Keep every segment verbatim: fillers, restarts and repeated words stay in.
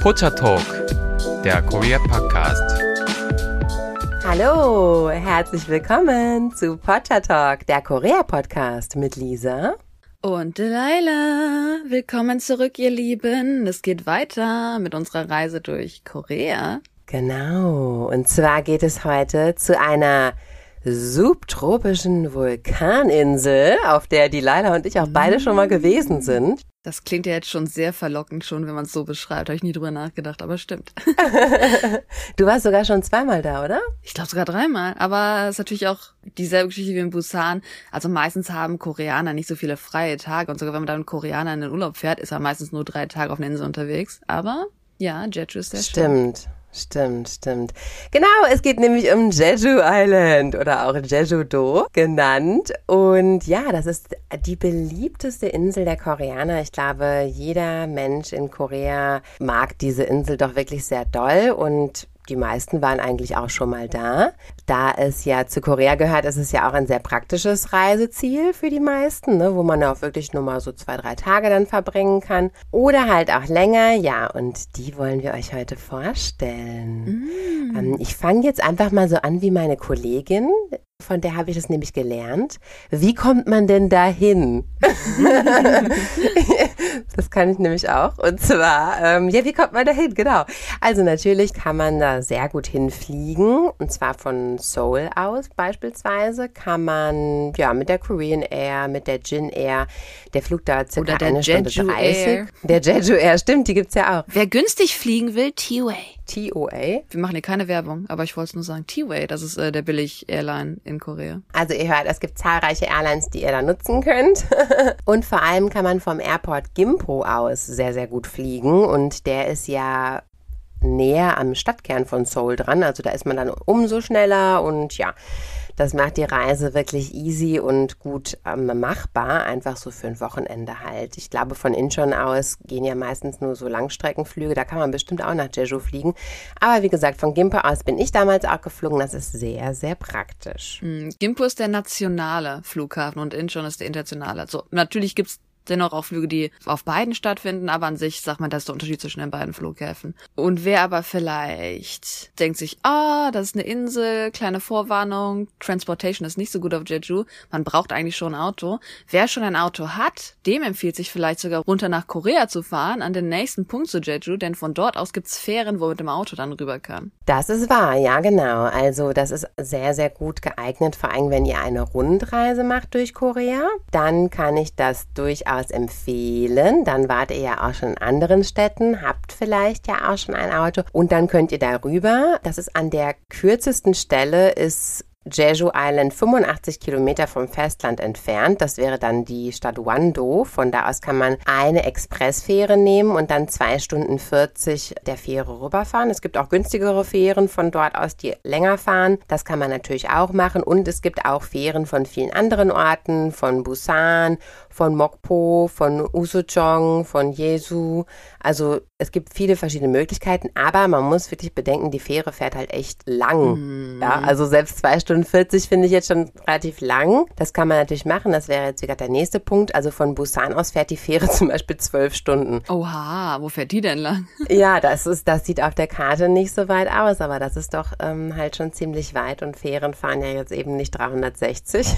Pochatalk, der Korea-Podcast. Hallo, herzlich willkommen zu Pochatalk, der Korea-Podcast mit Lisa und Delilah. Willkommen zurück, ihr Lieben. Es geht weiter mit unserer Reise durch Korea. Genau, und zwar geht es heute zu einer subtropischen Vulkaninsel, auf der Delilah und ich auch beide schon mal gewesen sind. Das klingt ja jetzt schon sehr verlockend schon, wenn man es so beschreibt. Habe ich nie drüber nachgedacht, aber stimmt. Du warst sogar schon zweimal da, oder? Ich glaube sogar dreimal. Aber es ist natürlich auch dieselbe Geschichte wie in Busan. Also meistens haben Koreaner nicht so viele freie Tage. Und sogar wenn man dann mit Koreanern in den Urlaub fährt, ist er meistens nur drei Tage auf einer Insel unterwegs. Aber ja, Jeju ist der Stimmt. Schön. Stimmt, stimmt. Genau, es geht nämlich um Jeju Island oder auch Jeju-do genannt. Und ja, das ist die beliebteste Insel der Koreaner. Ich glaube, jeder Mensch in Korea mag diese Insel doch wirklich sehr doll und die meisten waren eigentlich auch schon mal da. Da es ja zu Korea gehört, ist es ja auch ein sehr praktisches Reiseziel für die meisten, ne? Wo man auch wirklich nur mal so zwei, drei Tage dann verbringen kann. Oder halt auch länger, ja, und die wollen wir euch heute vorstellen. Mm. Ähm, ich fange jetzt einfach mal so an wie meine Kollegin, von der habe ich das nämlich gelernt. Wie kommt man denn dahin? Das kann ich nämlich auch. Und zwar, ähm, ja, wie kommt man dahin? Genau. Also natürlich kann man da sehr gut hinfliegen. Und zwar von Seoul aus beispielsweise kann man ja mit der Korean Air, mit der Jin Air, der Flug dauert circa eine Stunde dreißig. Der Jeju Air, stimmt, die gibt's ja auch. Wer günstig fliegen will, T-Way. T-Way. Wir machen hier keine Werbung, aber ich wollte es nur sagen. T-Way, das ist äh, der Billig-Airline in Korea. Also ihr hört, es gibt zahlreiche Airlines, die ihr da nutzen könnt. Und vor allem kann man vom Airport Gimpo aus sehr, sehr gut fliegen. Und der ist ja näher am Stadtkern von Seoul dran. Also da ist man dann umso schneller und ja, das macht die Reise wirklich easy und gut ähm, machbar, einfach so für ein Wochenende halt. Ich glaube, von Incheon aus gehen ja meistens nur so Langstreckenflüge, da kann man bestimmt auch nach Jeju fliegen. Aber wie gesagt, von Gimpo aus bin ich damals auch geflogen, das ist sehr, sehr praktisch. Mhm. Gimpo ist der nationale Flughafen und Incheon ist der internationale. Also natürlich gibt es dennoch auch Flüge, die auf beiden stattfinden, aber an sich sagt man, das ist der Unterschied zwischen den beiden Flughäfen. Und wer aber vielleicht denkt sich, ah, oh, das ist eine Insel, kleine Vorwarnung, Transportation ist nicht so gut auf Jeju, man braucht eigentlich schon ein Auto. Wer schon ein Auto hat, dem empfiehlt sich vielleicht sogar runter nach Korea zu fahren, an den nächsten Punkt zu Jeju, denn von dort aus gibt's Fähren, wo man mit dem Auto dann rüber kann. Das ist wahr, ja genau. Also das ist sehr, sehr gut geeignet, vor allem wenn ihr eine Rundreise macht durch Korea, dann kann ich das durchaus empfehlen, dann wart ihr ja auch schon in anderen Städten, habt vielleicht ja auch schon ein Auto und dann könnt ihr darüber. Das ist an der kürzesten Stelle, ist Jeju Island fünfundachtzig Kilometer vom Festland entfernt. Das wäre dann die Stadt Wando. Von da aus kann man eine Expressfähre nehmen und dann zwei Stunden vierzig der Fähre rüberfahren. Es gibt auch günstigere Fähren von dort aus, die länger fahren. Das kann man natürlich auch machen. Und es gibt auch Fähren von vielen anderen Orten, von Busan, von Mokpo, von Usuchong, von Jeju. Also es gibt viele verschiedene Möglichkeiten, aber man muss wirklich bedenken, die Fähre fährt halt echt lang. Mm. Ja, also selbst zwei Stunden vierzig finde ich jetzt schon relativ lang. Das kann man natürlich machen, das wäre jetzt wieder der nächste Punkt. Also von Busan aus fährt die Fähre zum Beispiel zwölf Stunden. Oha, wo fährt die denn lang? Ja, das ist, das sieht auf der Karte nicht so weit aus, aber das ist doch ähm, halt schon ziemlich weit und Fähren fahren ja jetzt eben nicht dreihundertsechzig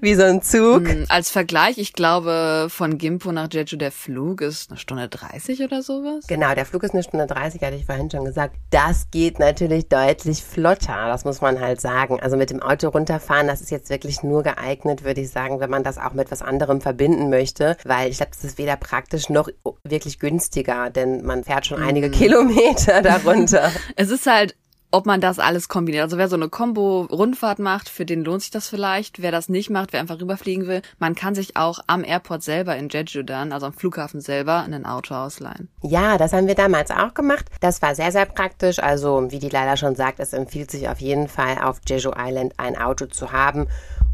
wie so ein Zug. Mm, als Vergleich, ich glaube, von Gimpo nach Jeju, der Flug ist eine Stunde dreißig oder sowas? Genau, der Flug ist eine Stunde dreißig, hatte ich vorhin schon gesagt. Das geht natürlich deutlich flotter, das muss man halt sagen. Also mit dem Auto runterfahren, das ist jetzt wirklich nur geeignet, würde ich sagen, wenn man das auch mit was anderem verbinden möchte, weil ich glaube, das ist weder praktisch noch wirklich günstiger, denn man fährt schon mhm. einige Kilometer darunter. Es ist halt, ob man das alles kombiniert. Also wer so eine Combo-Rundfahrt macht, für den lohnt sich das vielleicht. Wer das nicht macht, wer einfach rüberfliegen will, man kann sich auch am Airport selber in Jeju dann, also am Flughafen selber, ein Auto ausleihen. Ja, das haben wir damals auch gemacht. Das war sehr, sehr praktisch. Also wie die Leila schon sagt, es empfiehlt sich auf jeden Fall, auf Jeju Island ein Auto zu haben.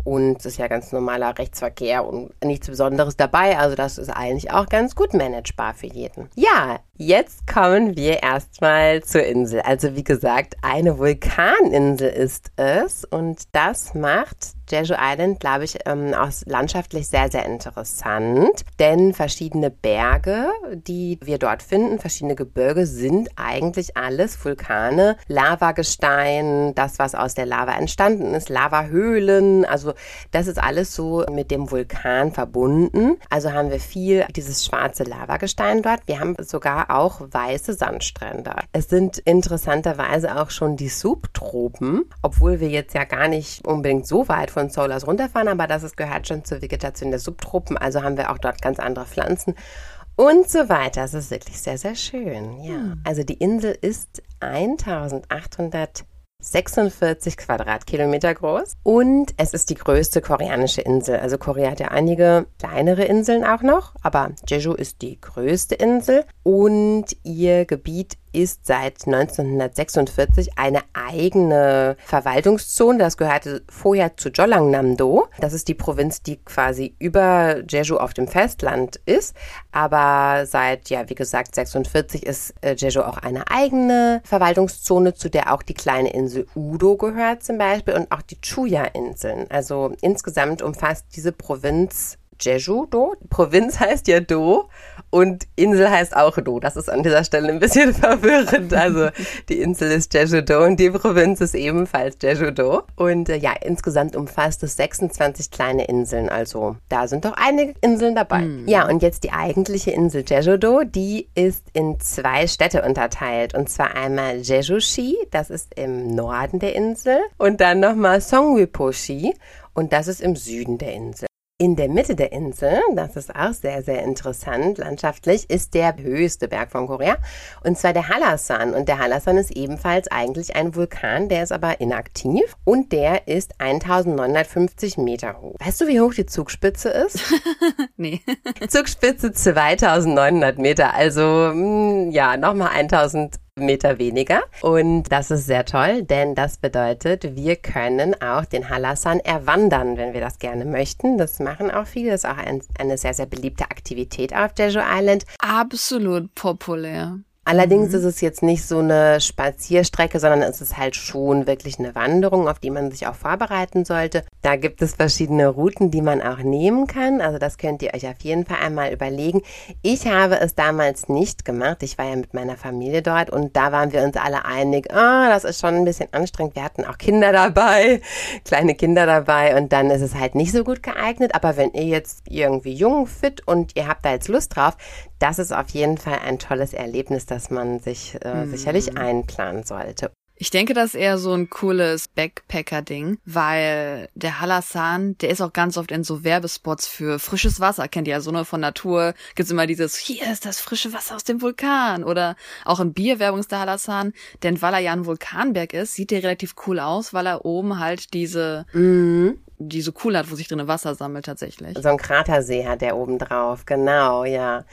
Und es ist ja ganz normaler Rechtsverkehr und nichts Besonderes dabei. Also das ist eigentlich auch ganz gut managebar für jeden. Ja, Jetzt kommen wir erstmal zur Insel. Also wie gesagt, eine Vulkaninsel ist es und das macht Jeju Island, glaube ich, ähm, auch landschaftlich sehr, sehr interessant, denn verschiedene Berge, die wir dort finden, verschiedene Gebirge sind eigentlich alles Vulkane, Lavagestein, das, was aus der Lava entstanden ist, Lavahöhlen, also das ist alles so mit dem Vulkan verbunden. Also haben wir viel dieses schwarze Lavagestein dort. Wir haben sogar auch weiße Sandstrände. Es sind interessanterweise auch schon die Subtropen, obwohl wir jetzt ja gar nicht unbedingt so weit von Seoul aus runterfahren, aber das ist, gehört schon zur Vegetation der Subtropen, also haben wir auch dort ganz andere Pflanzen und so weiter. Es ist wirklich sehr, sehr schön. Ja. Also die Insel ist eintausendachthundertsechsundvierzig Quadratkilometer groß und es ist die größte koreanische Insel. Also Korea hat ja einige kleinere Inseln auch noch, aber Jeju ist die größte Insel und ihr Gebiet ist ist seit neunzehnhundertsechsundvierzig eine eigene Verwaltungszone. Das gehörte vorher zu Jeollanam-do. Das ist die Provinz, die quasi über Jeju auf dem Festland ist. Aber seit, ja, wie gesagt, sechsundvierzig ist Jeju auch eine eigene Verwaltungszone, zu der auch die kleine Insel Udo gehört zum Beispiel und auch die Chuja-Inseln. Also insgesamt umfasst diese Provinz Jeju-do. Provinz heißt ja Do und Insel heißt auch Do. Das ist an dieser Stelle ein bisschen verwirrend. Also die Insel ist Jeju-do und die Provinz ist ebenfalls Jeju-do. Und äh, ja, insgesamt umfasst es sechsundzwanzig kleine Inseln. Also da sind doch einige Inseln dabei. Mhm. Ja, und jetzt die eigentliche Insel Jeju-do, die ist in zwei Städte unterteilt. Und zwar einmal Jeju-si, das ist im Norden der Insel. Und dann nochmal Seogwipo-shi und das ist im Süden der Insel. In der Mitte der Insel, das ist auch sehr, sehr interessant landschaftlich, ist der höchste Berg von Korea und zwar der Hallasan. Und der Hallasan ist ebenfalls eigentlich ein Vulkan, der ist aber inaktiv und der ist eintausendneunhundertfünfzig Meter hoch. Weißt du, wie hoch die Zugspitze ist? Nee. Zugspitze zweitausendneunhundert Meter, also mh, ja, nochmal eintausend Meter weniger und das ist sehr toll, denn das bedeutet, wir können auch den Hallasan erwandern, wenn wir das gerne möchten. Das machen auch viele, das ist auch ein, eine sehr, sehr beliebte Aktivität auf Jeju Island. Absolut populär. Allerdings mhm. ist es jetzt nicht so eine Spazierstrecke, sondern es ist halt schon wirklich eine Wanderung, auf die man sich auch vorbereiten sollte. Da gibt es verschiedene Routen, die man auch nehmen kann. Also das könnt ihr euch auf jeden Fall einmal überlegen. Ich habe es damals nicht gemacht. Ich war ja mit meiner Familie dort und da waren wir uns alle einig, ah, oh, das ist schon ein bisschen anstrengend. Wir hatten auch Kinder dabei, kleine Kinder dabei und dann ist es halt nicht so gut geeignet. Aber wenn ihr jetzt irgendwie jung, fit und ihr habt da jetzt Lust drauf, das ist auf jeden Fall ein tolles Erlebnis, das man sich äh, hm. sicherlich einplanen sollte. Ich denke, das ist eher so ein cooles Backpacker-Ding, weil der Hallasan, der ist auch ganz oft in so Werbespots für frisches Wasser. Kennt ihr ja so nur von Natur. Gibt's immer dieses, hier ist das frische Wasser aus dem Vulkan. Oder auch in Bierwerbung ist der Hallasan. Denn weil er ja ein Vulkanberg ist, sieht der relativ cool aus, weil er oben halt diese... Mhm. die so cool hat, wo sich drin Wasser sammelt tatsächlich. So ein Kratersee hat der oben drauf, genau, ja.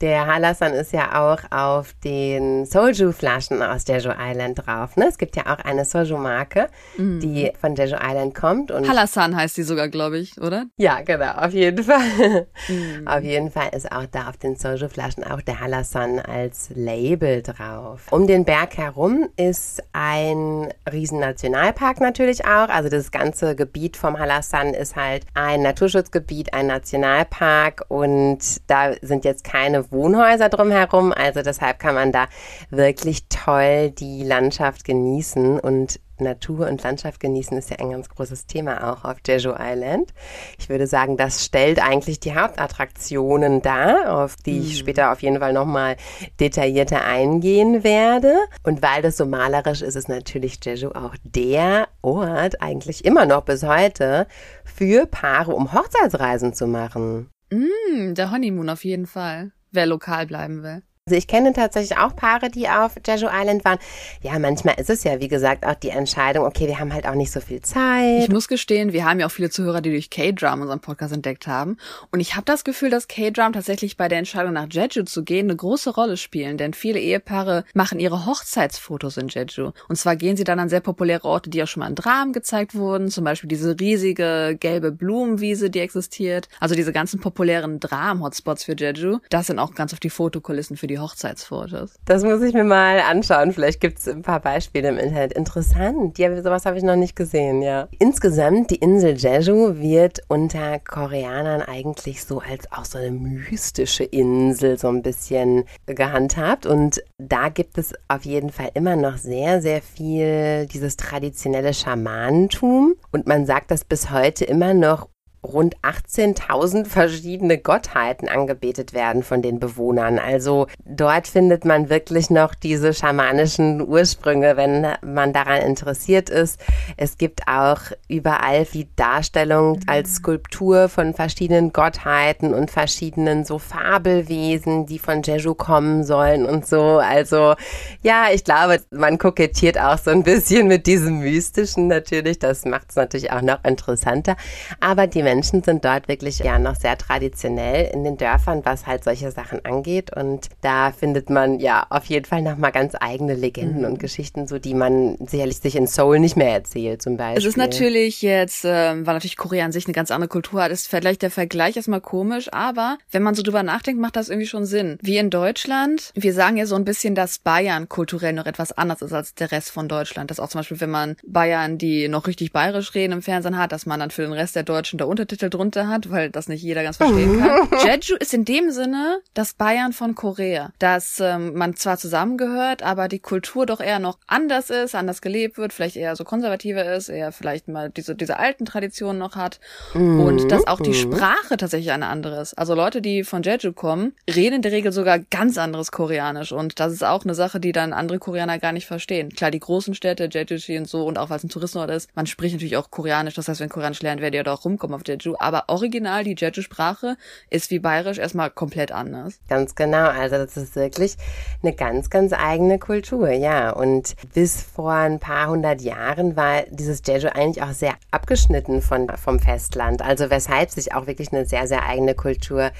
Der Hallasan ist ja auch auf den Soju-Flaschen aus Jeju Island drauf, ne? Es gibt ja auch eine Soju-Marke, mhm. die von Jeju Island kommt. Und Hallasan heißt die sogar, glaube ich, oder? Ja, genau, auf jeden Fall. Mhm. Auf jeden Fall ist auch da auf den Soju-Flaschen auch der Hallasan als Label drauf. Um den Berg herum ist ein riesen Nationalpark natürlich auch, also das ganze Gebiet vom Hallasan Hallasan ist halt ein Naturschutzgebiet, ein Nationalpark und da sind jetzt keine Wohnhäuser drumherum, also deshalb kann man da wirklich toll die Landschaft genießen und Natur und Landschaft genießen ist ja ein ganz großes Thema auch auf Jeju Island. Ich würde sagen, das stellt eigentlich die Hauptattraktionen dar, auf die mhm. ich später auf jeden Fall nochmal detaillierter eingehen werde. Und weil das so malerisch ist, ist natürlich Jeju auch der Ort, eigentlich immer noch bis heute, für Paare, um Hochzeitsreisen zu machen. Mhm, der Honeymoon auf jeden Fall, wer lokal bleiben will. Also ich kenne tatsächlich auch Paare, die auf Jeju Island waren. Ja, manchmal ist es ja, wie gesagt, auch die Entscheidung, okay, wir haben halt auch nicht so viel Zeit. Ich muss gestehen, wir haben ja auch viele Zuhörer, die durch K-Drama unseren Podcast entdeckt haben. Und ich habe das Gefühl, dass K-Drama tatsächlich bei der Entscheidung nach Jeju zu gehen eine große Rolle spielen. Denn viele Ehepaare machen ihre Hochzeitsfotos in Jeju. Und zwar gehen sie dann an sehr populäre Orte, die auch schon mal in Dramen gezeigt wurden. Zum Beispiel diese riesige gelbe Blumenwiese, die existiert. Also diese ganzen populären Dramen-Hotspots für Jeju. Das sind auch ganz oft die Fotokulissen für die die Hochzeitsfotos. Das muss ich mir mal anschauen. Vielleicht gibt es ein paar Beispiele im Internet. Interessant. Ja, sowas habe ich noch nicht gesehen, ja. Insgesamt, die Insel Jeju wird unter Koreanern eigentlich so als auch so eine mystische Insel so ein bisschen gehandhabt. Und da gibt es auf jeden Fall immer noch sehr, sehr viel dieses traditionelle Schamanentum. Und man sagt, dass bis heute immer noch rund achtzehntausend verschiedene Gottheiten angebetet werden von den Bewohnern. Also dort findet man wirklich noch diese schamanischen Ursprünge, wenn man daran interessiert ist. Es gibt auch überall wie Darstellung als Skulptur von verschiedenen Gottheiten und verschiedenen so Fabelwesen, die von Jeju kommen sollen und so. Also ja, ich glaube, man kokettiert auch so ein bisschen mit diesem Mystischen natürlich. Das macht es natürlich auch noch interessanter. Aber die Menschen sind dort wirklich ja noch sehr traditionell in den Dörfern, was halt solche Sachen angeht, und da findet man ja auf jeden Fall nochmal ganz eigene Legenden mhm. und Geschichten, so die man sicherlich sich in Seoul nicht mehr erzählt zum Beispiel. Es ist natürlich jetzt, ähm, weil natürlich Korea an sich eine ganz andere Kultur hat, ist vielleicht der Vergleich erstmal komisch, aber wenn man so drüber nachdenkt, macht das irgendwie schon Sinn. Wie in Deutschland, wir sagen ja so ein bisschen, dass Bayern kulturell noch etwas anders ist als der Rest von Deutschland. Das auch zum Beispiel, wenn man Bayern, die noch richtig bayerisch reden, im Fernsehen hat, dass man dann für den Rest der Deutschen da Untertitel drunter hat, weil das nicht jeder ganz verstehen kann. Jeju ist in dem Sinne das Bayern von Korea, dass ähm, man zwar zusammengehört, aber die Kultur doch eher noch anders ist, anders gelebt wird, vielleicht eher so konservativer ist, eher vielleicht mal diese diese alten Traditionen noch hat mhm. und dass auch die Sprache tatsächlich eine andere ist. Also Leute, die von Jeju kommen, reden in der Regel sogar ganz anderes Koreanisch, und das ist auch eine Sache, die dann andere Koreaner gar nicht verstehen. Klar, die großen Städte, Jeju-si und so, und auch weil es ein Touristenort ist, man spricht natürlich auch Koreanisch, das heißt, wenn Koreanisch lernt, werdet ihr doch rumkommen auf Jeju, aber original die Jeju-Sprache ist wie bayerisch erstmal komplett anders. Ganz genau, also das ist wirklich eine ganz, ganz eigene Kultur, ja. Und bis vor ein paar hundert Jahren war dieses Jeju eigentlich auch sehr abgeschnitten von, vom Festland, also weshalb sich auch wirklich eine sehr, sehr eigene Kultur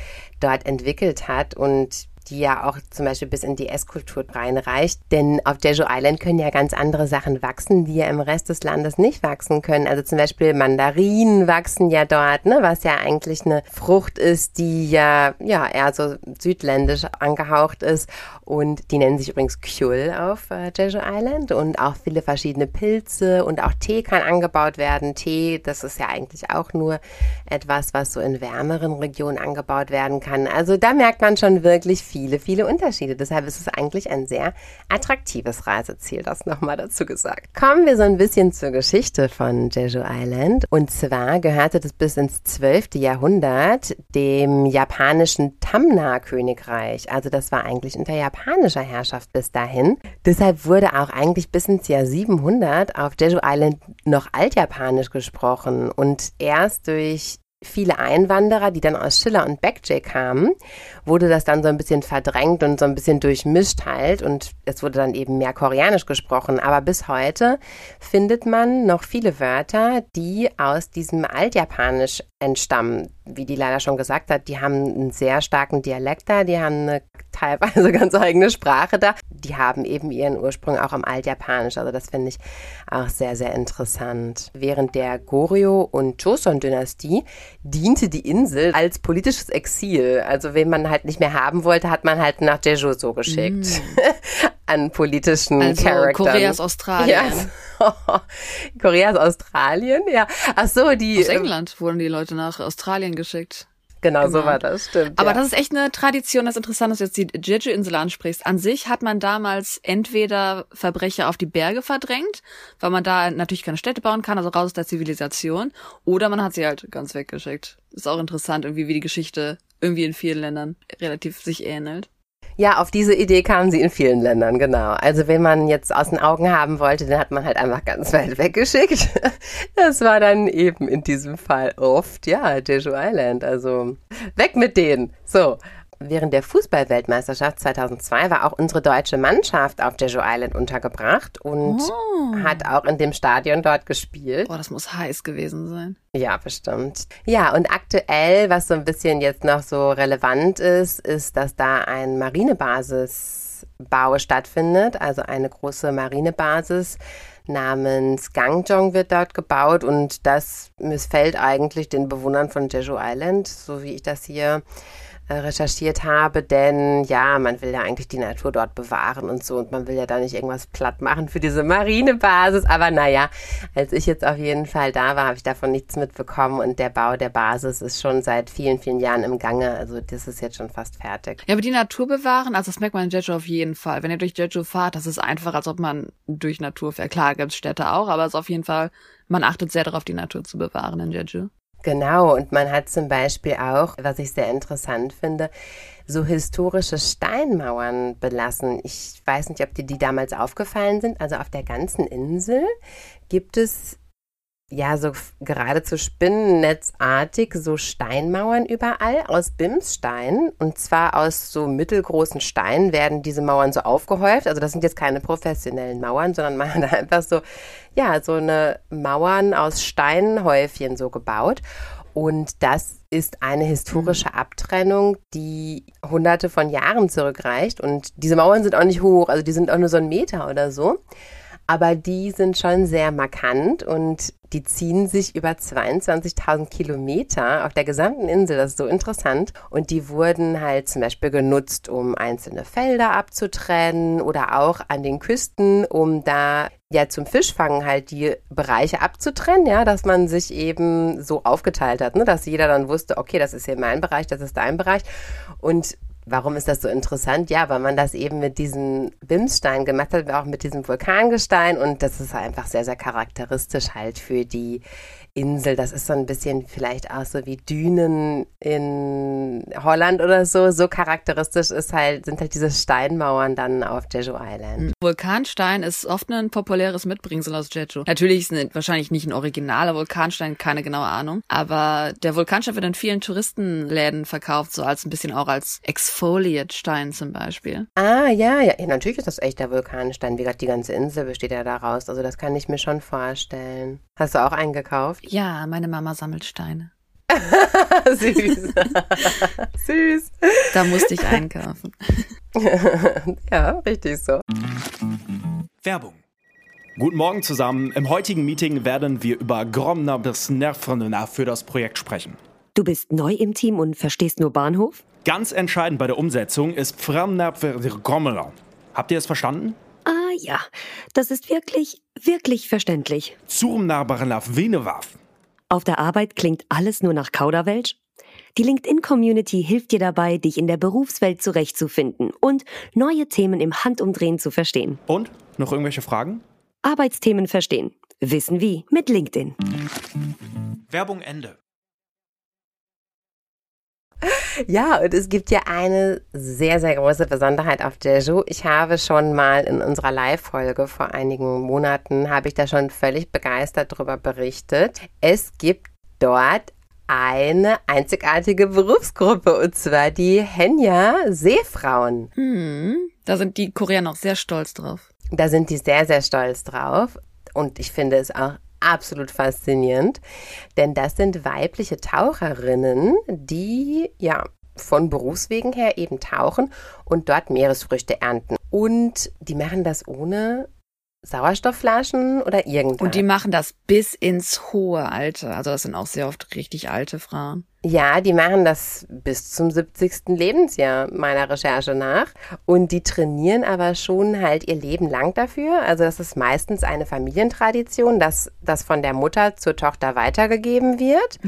dort entwickelt hat und die ja auch zum Beispiel bis in die Esskultur reinreicht. Denn auf Jeju Island können ja ganz andere Sachen wachsen, die ja im Rest des Landes nicht wachsen können. Also zum Beispiel Mandarinen wachsen ja dort, ne, was ja eigentlich eine Frucht ist, die ja, ja eher so südländisch angehaucht ist. Und die nennen sich übrigens Kyul auf äh, Jeju Island. Und auch viele verschiedene Pilze und auch Tee kann angebaut werden. Tee, das ist ja eigentlich auch nur etwas, was so in wärmeren Regionen angebaut werden kann. Also da merkt man schon wirklich viele, viele Unterschiede. Deshalb ist es eigentlich ein sehr attraktives Reiseziel, das nochmal dazu gesagt. Kommen wir so ein bisschen zur Geschichte von Jeju Island. Und zwar gehörte das bis ins zwölfte Jahrhundert dem japanischen Tamna-Königreich. Also das war eigentlich unter japanischer Herrschaft bis dahin. Deshalb wurde auch eigentlich bis ins Jahr siebenhundert auf Jeju Island noch altjapanisch gesprochen. Und erst durch viele Einwanderer, die dann aus Schiller und Baekje kamen, wurde das dann so ein bisschen verdrängt und so ein bisschen durchmischt halt, und es wurde dann eben mehr Koreanisch gesprochen. Aber bis heute findet man noch viele Wörter, die aus diesem Altjapanisch entstammen. Wie die leider schon gesagt hat, die haben einen sehr starken Dialekt da, die haben eine teilweise ganz eigene Sprache da. Die haben eben ihren Ursprung auch im Altjapanisch, also das finde ich auch sehr, sehr interessant. Während der Goryeo- und Joseon-Dynastie diente die Insel als politisches Exil. Also wen man halt nicht mehr haben wollte, hat man halt nach Jeju so geschickt. Mm. An politischen also Charaktern. Koreas Australien. Yes. Koreas Australien, ja. Ach so, die... Aus England wurden die Leute nach Australien geschickt. Genau, genau, so war das, stimmt. Aber ja, das ist echt eine Tradition, das ist interessant, dass du jetzt die Jeju-Insel ansprichst. An sich hat man damals entweder Verbrecher auf die Berge verdrängt, weil man da natürlich keine Städte bauen kann, also raus aus der Zivilisation, oder man hat sie halt ganz weggeschickt. Ist auch interessant, irgendwie wie die Geschichte irgendwie in vielen Ländern relativ sich ähnelt. Ja, auf diese Idee kamen sie in vielen Ländern, genau. Also wenn man jetzt aus den Augen haben wollte, dann hat man halt einfach ganz weit weggeschickt. Das war dann eben in diesem Fall oft, ja, Jeju Island, also weg mit denen. So, während der Fußball-Weltmeisterschaft zweitausendzwei war auch unsere deutsche Mannschaft auf Jeju Island untergebracht und oh. hat auch in dem Stadion dort gespielt. Boah, das muss heiß gewesen sein. Ja, bestimmt. Ja, und aktuell, was so ein bisschen jetzt noch so relevant ist, ist, dass da ein Marinebasisbau stattfindet, also eine große Marinebasis namens Gangjeong wird dort gebaut, und das missfällt eigentlich den Bewohnern von Jeju Island, so wie ich das hier äh, recherchiert habe, denn ja, man will ja eigentlich die Natur dort bewahren und so und man will ja da nicht irgendwas platt machen für diese Marinebasis, aber naja, als ich jetzt auf jeden Fall da war, habe ich davon nichts mitbekommen und der Bau der Basis ist schon seit vielen, vielen Jahren im Gange, also das ist jetzt schon fast fertig. Ja, aber die Natur bewahren, also das merkt man in Jeju auf jeden Fall. Wenn ihr durch Jeju fahrt, das ist einfach, als ob man durch Natur fährt. Klar, gibt es Städte auch, aber es ist auf jeden Fall, man achtet sehr darauf, die Natur zu bewahren in Jeju. Genau, und man hat zum Beispiel auch, was ich sehr interessant finde, so historische Steinmauern belassen. Ich weiß nicht, ob dir die damals aufgefallen sind. Also auf der ganzen Insel gibt es ja so geradezu spinnennetzartig so Steinmauern überall aus Bimsstein. Und zwar aus so mittelgroßen Steinen werden diese Mauern so aufgehäuft. Also das sind jetzt keine professionellen Mauern, sondern man hat einfach so, ja, so eine Mauern aus Steinhäufchen so gebaut. Und das ist eine historische Abtrennung, die hunderte von Jahren zurückreicht. Und diese Mauern sind auch nicht hoch, also die sind auch nur so ein Meter oder so. Aber die sind schon sehr markant und die ziehen sich über zweiundzwanzigtausend Kilometer auf der gesamten Insel. Das ist so interessant. Und die wurden halt zum Beispiel genutzt, um einzelne Felder abzutrennen oder auch an den Küsten, um da ja zum Fischfangen halt die Bereiche abzutrennen, ja, dass man sich eben so aufgeteilt hat, ne? Dass jeder dann wusste, okay, das ist hier mein Bereich, das ist dein Bereich. Und warum ist das so interessant? Ja, weil man das eben mit diesem Bimsstein gemacht hat, auch mit diesem Vulkangestein. Und das ist einfach sehr, sehr charakteristisch halt für die Insel. Das ist so ein bisschen vielleicht auch so wie Dünen in Holland oder so. So charakteristisch ist halt, sind halt diese Steinmauern dann auf Jeju Island. Vulkanstein ist oft ein populäres Mitbringsel aus Jeju. Natürlich ist es wahrscheinlich nicht ein originaler Vulkanstein, keine genaue Ahnung. Aber der Vulkanstein wird in vielen Touristenläden verkauft, so als ein bisschen auch als Ex Foliatstein zum Beispiel. Ah, ja, ja, ja, natürlich ist das echter Vulkanstein. Wie gesagt, die ganze Insel besteht ja daraus. Also das kann ich mir schon vorstellen. Hast du auch einen gekauft? Ja, meine Mama sammelt Steine. Süß. Süß. Da musste ich einkaufen. Ja, richtig so. Werbung. Guten Morgen zusammen. Im heutigen Meeting werden wir über Gromner bis Nervner für das Projekt sprechen. Du bist neu im Team und verstehst nur Bahnhof? Ganz entscheidend bei der Umsetzung ist Fremnabwehrgommelau. Habt ihr es verstanden? Ah ja, das ist wirklich, wirklich verständlich. Auf der Arbeit klingt alles nur nach Kauderwelsch? Die LinkedIn-Community hilft dir dabei, dich in der Berufswelt zurechtzufinden und neue Themen im Handumdrehen zu verstehen. Und? Noch irgendwelche Fragen? Arbeitsthemen verstehen. Wissen wie mit LinkedIn. Werbung Ende. Ja, und es gibt ja eine sehr, sehr große Besonderheit auf Jeju. Ich habe schon mal in unserer Live-Folge vor einigen Monaten, habe ich da schon völlig begeistert drüber berichtet. Es gibt dort eine einzigartige Berufsgruppe, und zwar die Haenyeo-Seefrauen. Hm, da sind die Koreaner auch sehr stolz drauf. Da sind die sehr, sehr stolz drauf. Und ich finde es auch absolut faszinierend, denn das sind weibliche Taucherinnen, die ja von Berufswegen her eben tauchen und dort Meeresfrüchte ernten. Und die machen das ohne Sauerstoffflaschen oder irgendwas. Und die machen das bis ins hohe Alter. Also das sind auch sehr oft richtig alte Frauen. Ja, die machen das bis zum siebzigsten Lebensjahr meiner Recherche nach. Und die trainieren aber schon halt ihr Leben lang dafür. Also das ist meistens eine Familientradition, dass das von der Mutter zur Tochter weitergegeben wird.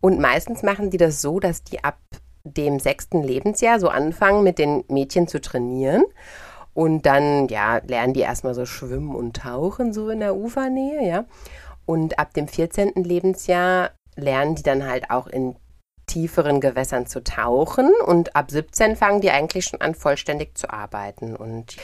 Und meistens machen die das so, dass die ab dem sechsten Lebensjahr so anfangen, mit den Mädchen zu trainieren. Und dann, ja, lernen die erstmal so schwimmen und tauchen, so in der Ufernähe, ja. Und ab dem vierzehnten Lebensjahr lernen die dann halt auch in tieferen Gewässern zu tauchen. Und ab siebzehn fangen die eigentlich schon an, vollständig zu arbeiten. Und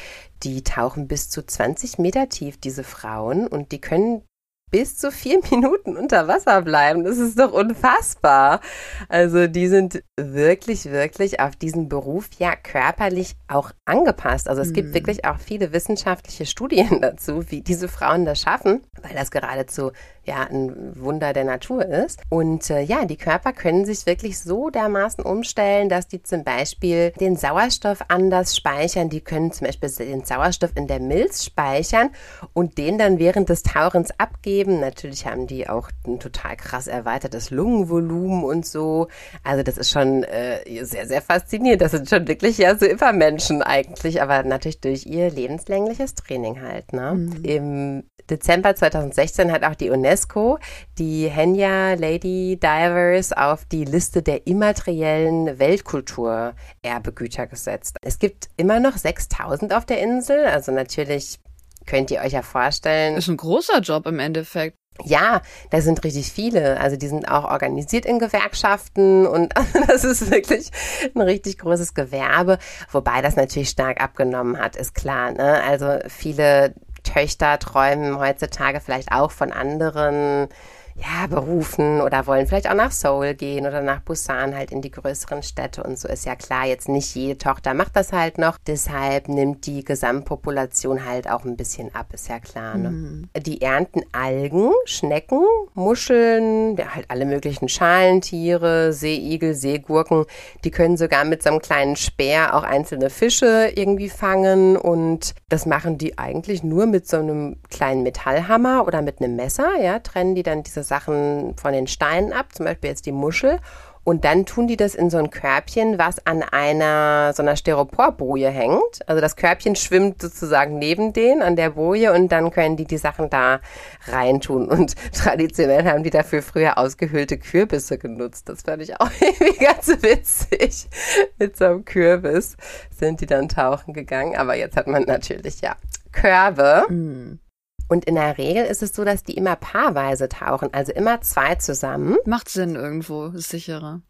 die tauchen bis zu zwanzig Meter tief, diese Frauen. Und die können bis zu vier Minuten unter Wasser bleiben. Das ist doch unfassbar. Also die sind wirklich, wirklich auf diesen Beruf ja körperlich auch angepasst. Also es gibt mhm. wirklich auch viele wissenschaftliche Studien dazu, wie diese Frauen das schaffen, weil das geradezu ja ein Wunder der Natur ist. Und äh, ja, die Körper können sich wirklich so dermaßen umstellen, dass die zum Beispiel den Sauerstoff anders speichern. Die können zum Beispiel den Sauerstoff in der Milz speichern und den dann während des Tauchens abgeben. geben. Natürlich haben die auch ein total krass erweitertes Lungenvolumen und so. Also das ist schon äh, sehr, sehr faszinierend. Das sind schon wirklich ja so Übermenschen eigentlich, aber natürlich durch ihr lebenslängliches Training halt. Ne? Mhm. Im Dezember zweitausendsechzehn hat auch die UNESCO die Haenyeo Lady Divers auf die Liste der immateriellen Weltkulturerbegüter gesetzt. Es gibt immer noch sechstausend auf der Insel, also natürlich könnt ihr euch ja vorstellen. Ist ein großer Job im Endeffekt. Ja, da sind richtig viele. Also die sind auch organisiert in Gewerkschaften und das ist wirklich ein richtig großes Gewerbe, wobei das natürlich stark abgenommen hat, ist klar, ne? Also viele Töchter träumen heutzutage vielleicht auch von anderen ja, Berufen oder wollen vielleicht auch nach Seoul gehen oder nach Busan, halt in die größeren Städte und so, ist ja klar, jetzt nicht jede Tochter macht das halt noch, deshalb nimmt die Gesamtpopulation halt auch ein bisschen ab, ist ja klar. Ne? Mhm. Die ernten Algen, Schnecken, Muscheln, ja, halt alle möglichen Schalentiere, Seeigel, Seegurken, die können sogar mit so einem kleinen Speer auch einzelne Fische irgendwie fangen und das machen die eigentlich nur mit so einem kleinen Metallhammer oder mit einem Messer, ja, trennen die dann diese Sachen von den Steinen ab, zum Beispiel jetzt die Muschel, und dann tun die das in so ein Körbchen, was an einer so einer Styroporboje hängt. Also das Körbchen schwimmt sozusagen neben denen an der Boje und dann können die die Sachen da reintun. Und traditionell haben die dafür früher ausgehöhlte Kürbisse genutzt. Das fand ich auch irgendwie ganz witzig. Mit so einem Kürbis sind die dann tauchen gegangen. Aber jetzt hat man natürlich ja Körbe. Mm. Und in der Regel ist es so, dass die immer paarweise tauchen, also immer zwei zusammen. Macht Sinn irgendwo, ist sicherer.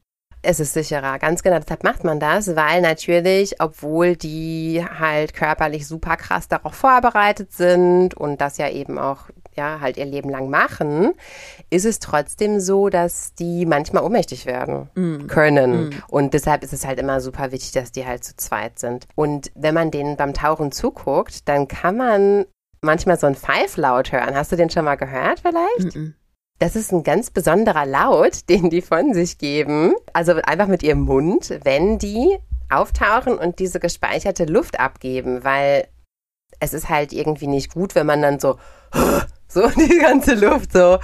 Es ist sicherer, ganz genau. Deshalb macht man das, weil natürlich, obwohl die halt körperlich super krass darauf vorbereitet sind und das ja eben auch ja halt ihr Leben lang machen, ist es trotzdem so, dass die manchmal ohnmächtig werden mm. können. Mm. Und deshalb ist es halt immer super wichtig, dass die halt zu zweit sind. Und wenn man denen beim Tauchen zuguckt, dann kann man manchmal so ein Pfeiflaut hören. Hast du den schon mal gehört vielleicht? Mm-mm. Das ist ein ganz besonderer Laut, den die von sich geben. Also einfach mit ihrem Mund, wenn die auftauchen und diese gespeicherte Luft abgeben, weil es ist halt irgendwie nicht gut, wenn man dann so so die ganze Luft so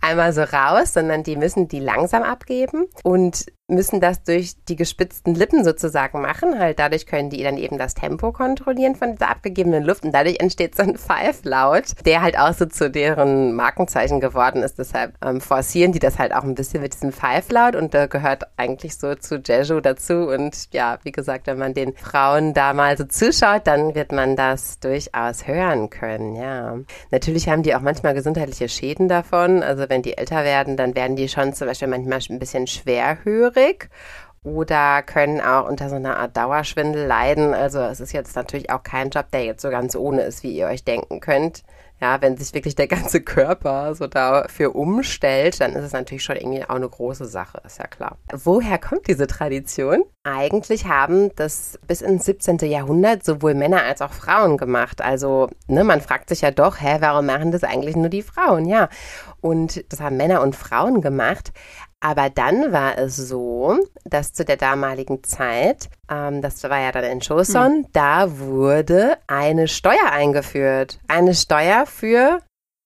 einmal so raus, sondern die müssen die langsam abgeben und müssen das durch die gespitzten Lippen sozusagen machen. Halt dadurch können die dann eben das Tempo kontrollieren von dieser abgegebenen Luft und dadurch entsteht so ein Pfeiflaut, der halt auch so zu deren Markenzeichen geworden ist. Deshalb ähm, forcieren die das halt auch ein bisschen mit diesem Pfeiflaut und da gehört eigentlich so zu Jeju dazu. Und ja, wie gesagt, wenn man den Frauen da mal so zuschaut, dann wird man das durchaus hören können, ja. Natürlich haben die auch manchmal gesundheitliche Schäden davon. Also wenn die älter werden, dann werden die schon zum Beispiel manchmal ein bisschen schwerhörig oder können auch unter so einer Art Dauerschwindel leiden. Also es ist jetzt natürlich auch kein Job, der jetzt so ganz ohne ist, wie ihr euch denken könnt. Ja, wenn sich wirklich der ganze Körper so dafür umstellt, dann ist es natürlich schon irgendwie auch eine große Sache, ist ja klar. Woher kommt diese Tradition? Eigentlich haben das bis ins siebzehnten Jahrhundert sowohl Männer als auch Frauen gemacht. Also, ne, man fragt sich ja doch, hä, warum machen das eigentlich nur die Frauen? Ja, und das haben Männer und Frauen gemacht. Aber dann war es so, dass zu der damaligen Zeit, ähm, das war ja dann in Joseon, mhm. da wurde eine Steuer eingeführt. Eine Steuer für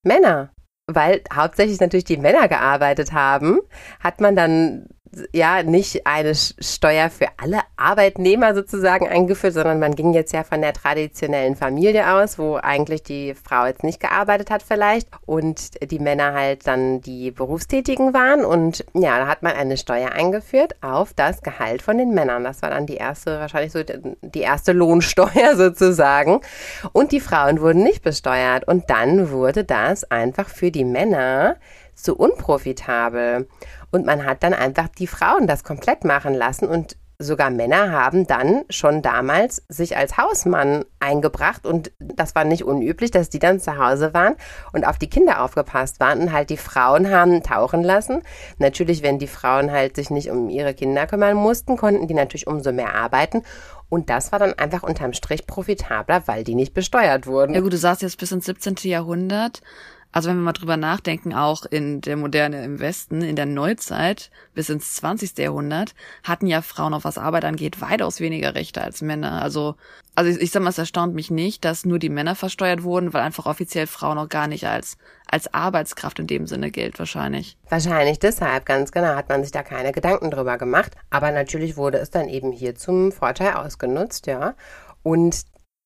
Männer. Weil hauptsächlich natürlich die Männer gearbeitet haben, hat man dann ja nicht eine Steuer für alle Arbeitnehmer sozusagen eingeführt, sondern man ging jetzt ja von der traditionellen Familie aus, wo eigentlich die Frau jetzt nicht gearbeitet hat vielleicht und die Männer halt dann die Berufstätigen waren und ja, da hat man eine Steuer eingeführt auf das Gehalt von den Männern. Das war dann die erste, wahrscheinlich so die erste Lohnsteuer sozusagen und die Frauen wurden nicht besteuert und dann wurde das einfach für die Männer so unprofitabel. Und man hat dann einfach die Frauen das komplett machen lassen und sogar Männer haben dann schon damals sich als Hausmann eingebracht und das war nicht unüblich, dass die dann zu Hause waren und auf die Kinder aufgepasst waren und halt die Frauen haben tauchen lassen. Natürlich, wenn die Frauen halt sich nicht um ihre Kinder kümmern mussten, konnten die natürlich umso mehr arbeiten. Und das war dann einfach unterm Strich profitabler, weil die nicht besteuert wurden. Ja gut, du sagst jetzt bis ins siebzehnte Jahrhundert. Also wenn wir mal drüber nachdenken, auch in der Moderne im Westen, in der Neuzeit bis ins zwanzigsten. Jahrhundert, hatten ja Frauen, auch was Arbeit angeht, weitaus weniger Rechte als Männer. Also also ich, ich sag mal, es erstaunt mich nicht, dass nur die Männer versteuert wurden, weil einfach offiziell Frauen auch gar nicht als als Arbeitskraft in dem Sinne gilt wahrscheinlich. Wahrscheinlich deshalb, ganz genau, hat man sich da keine Gedanken drüber gemacht. Aber natürlich wurde es dann eben hier zum Vorteil ausgenutzt, ja. Und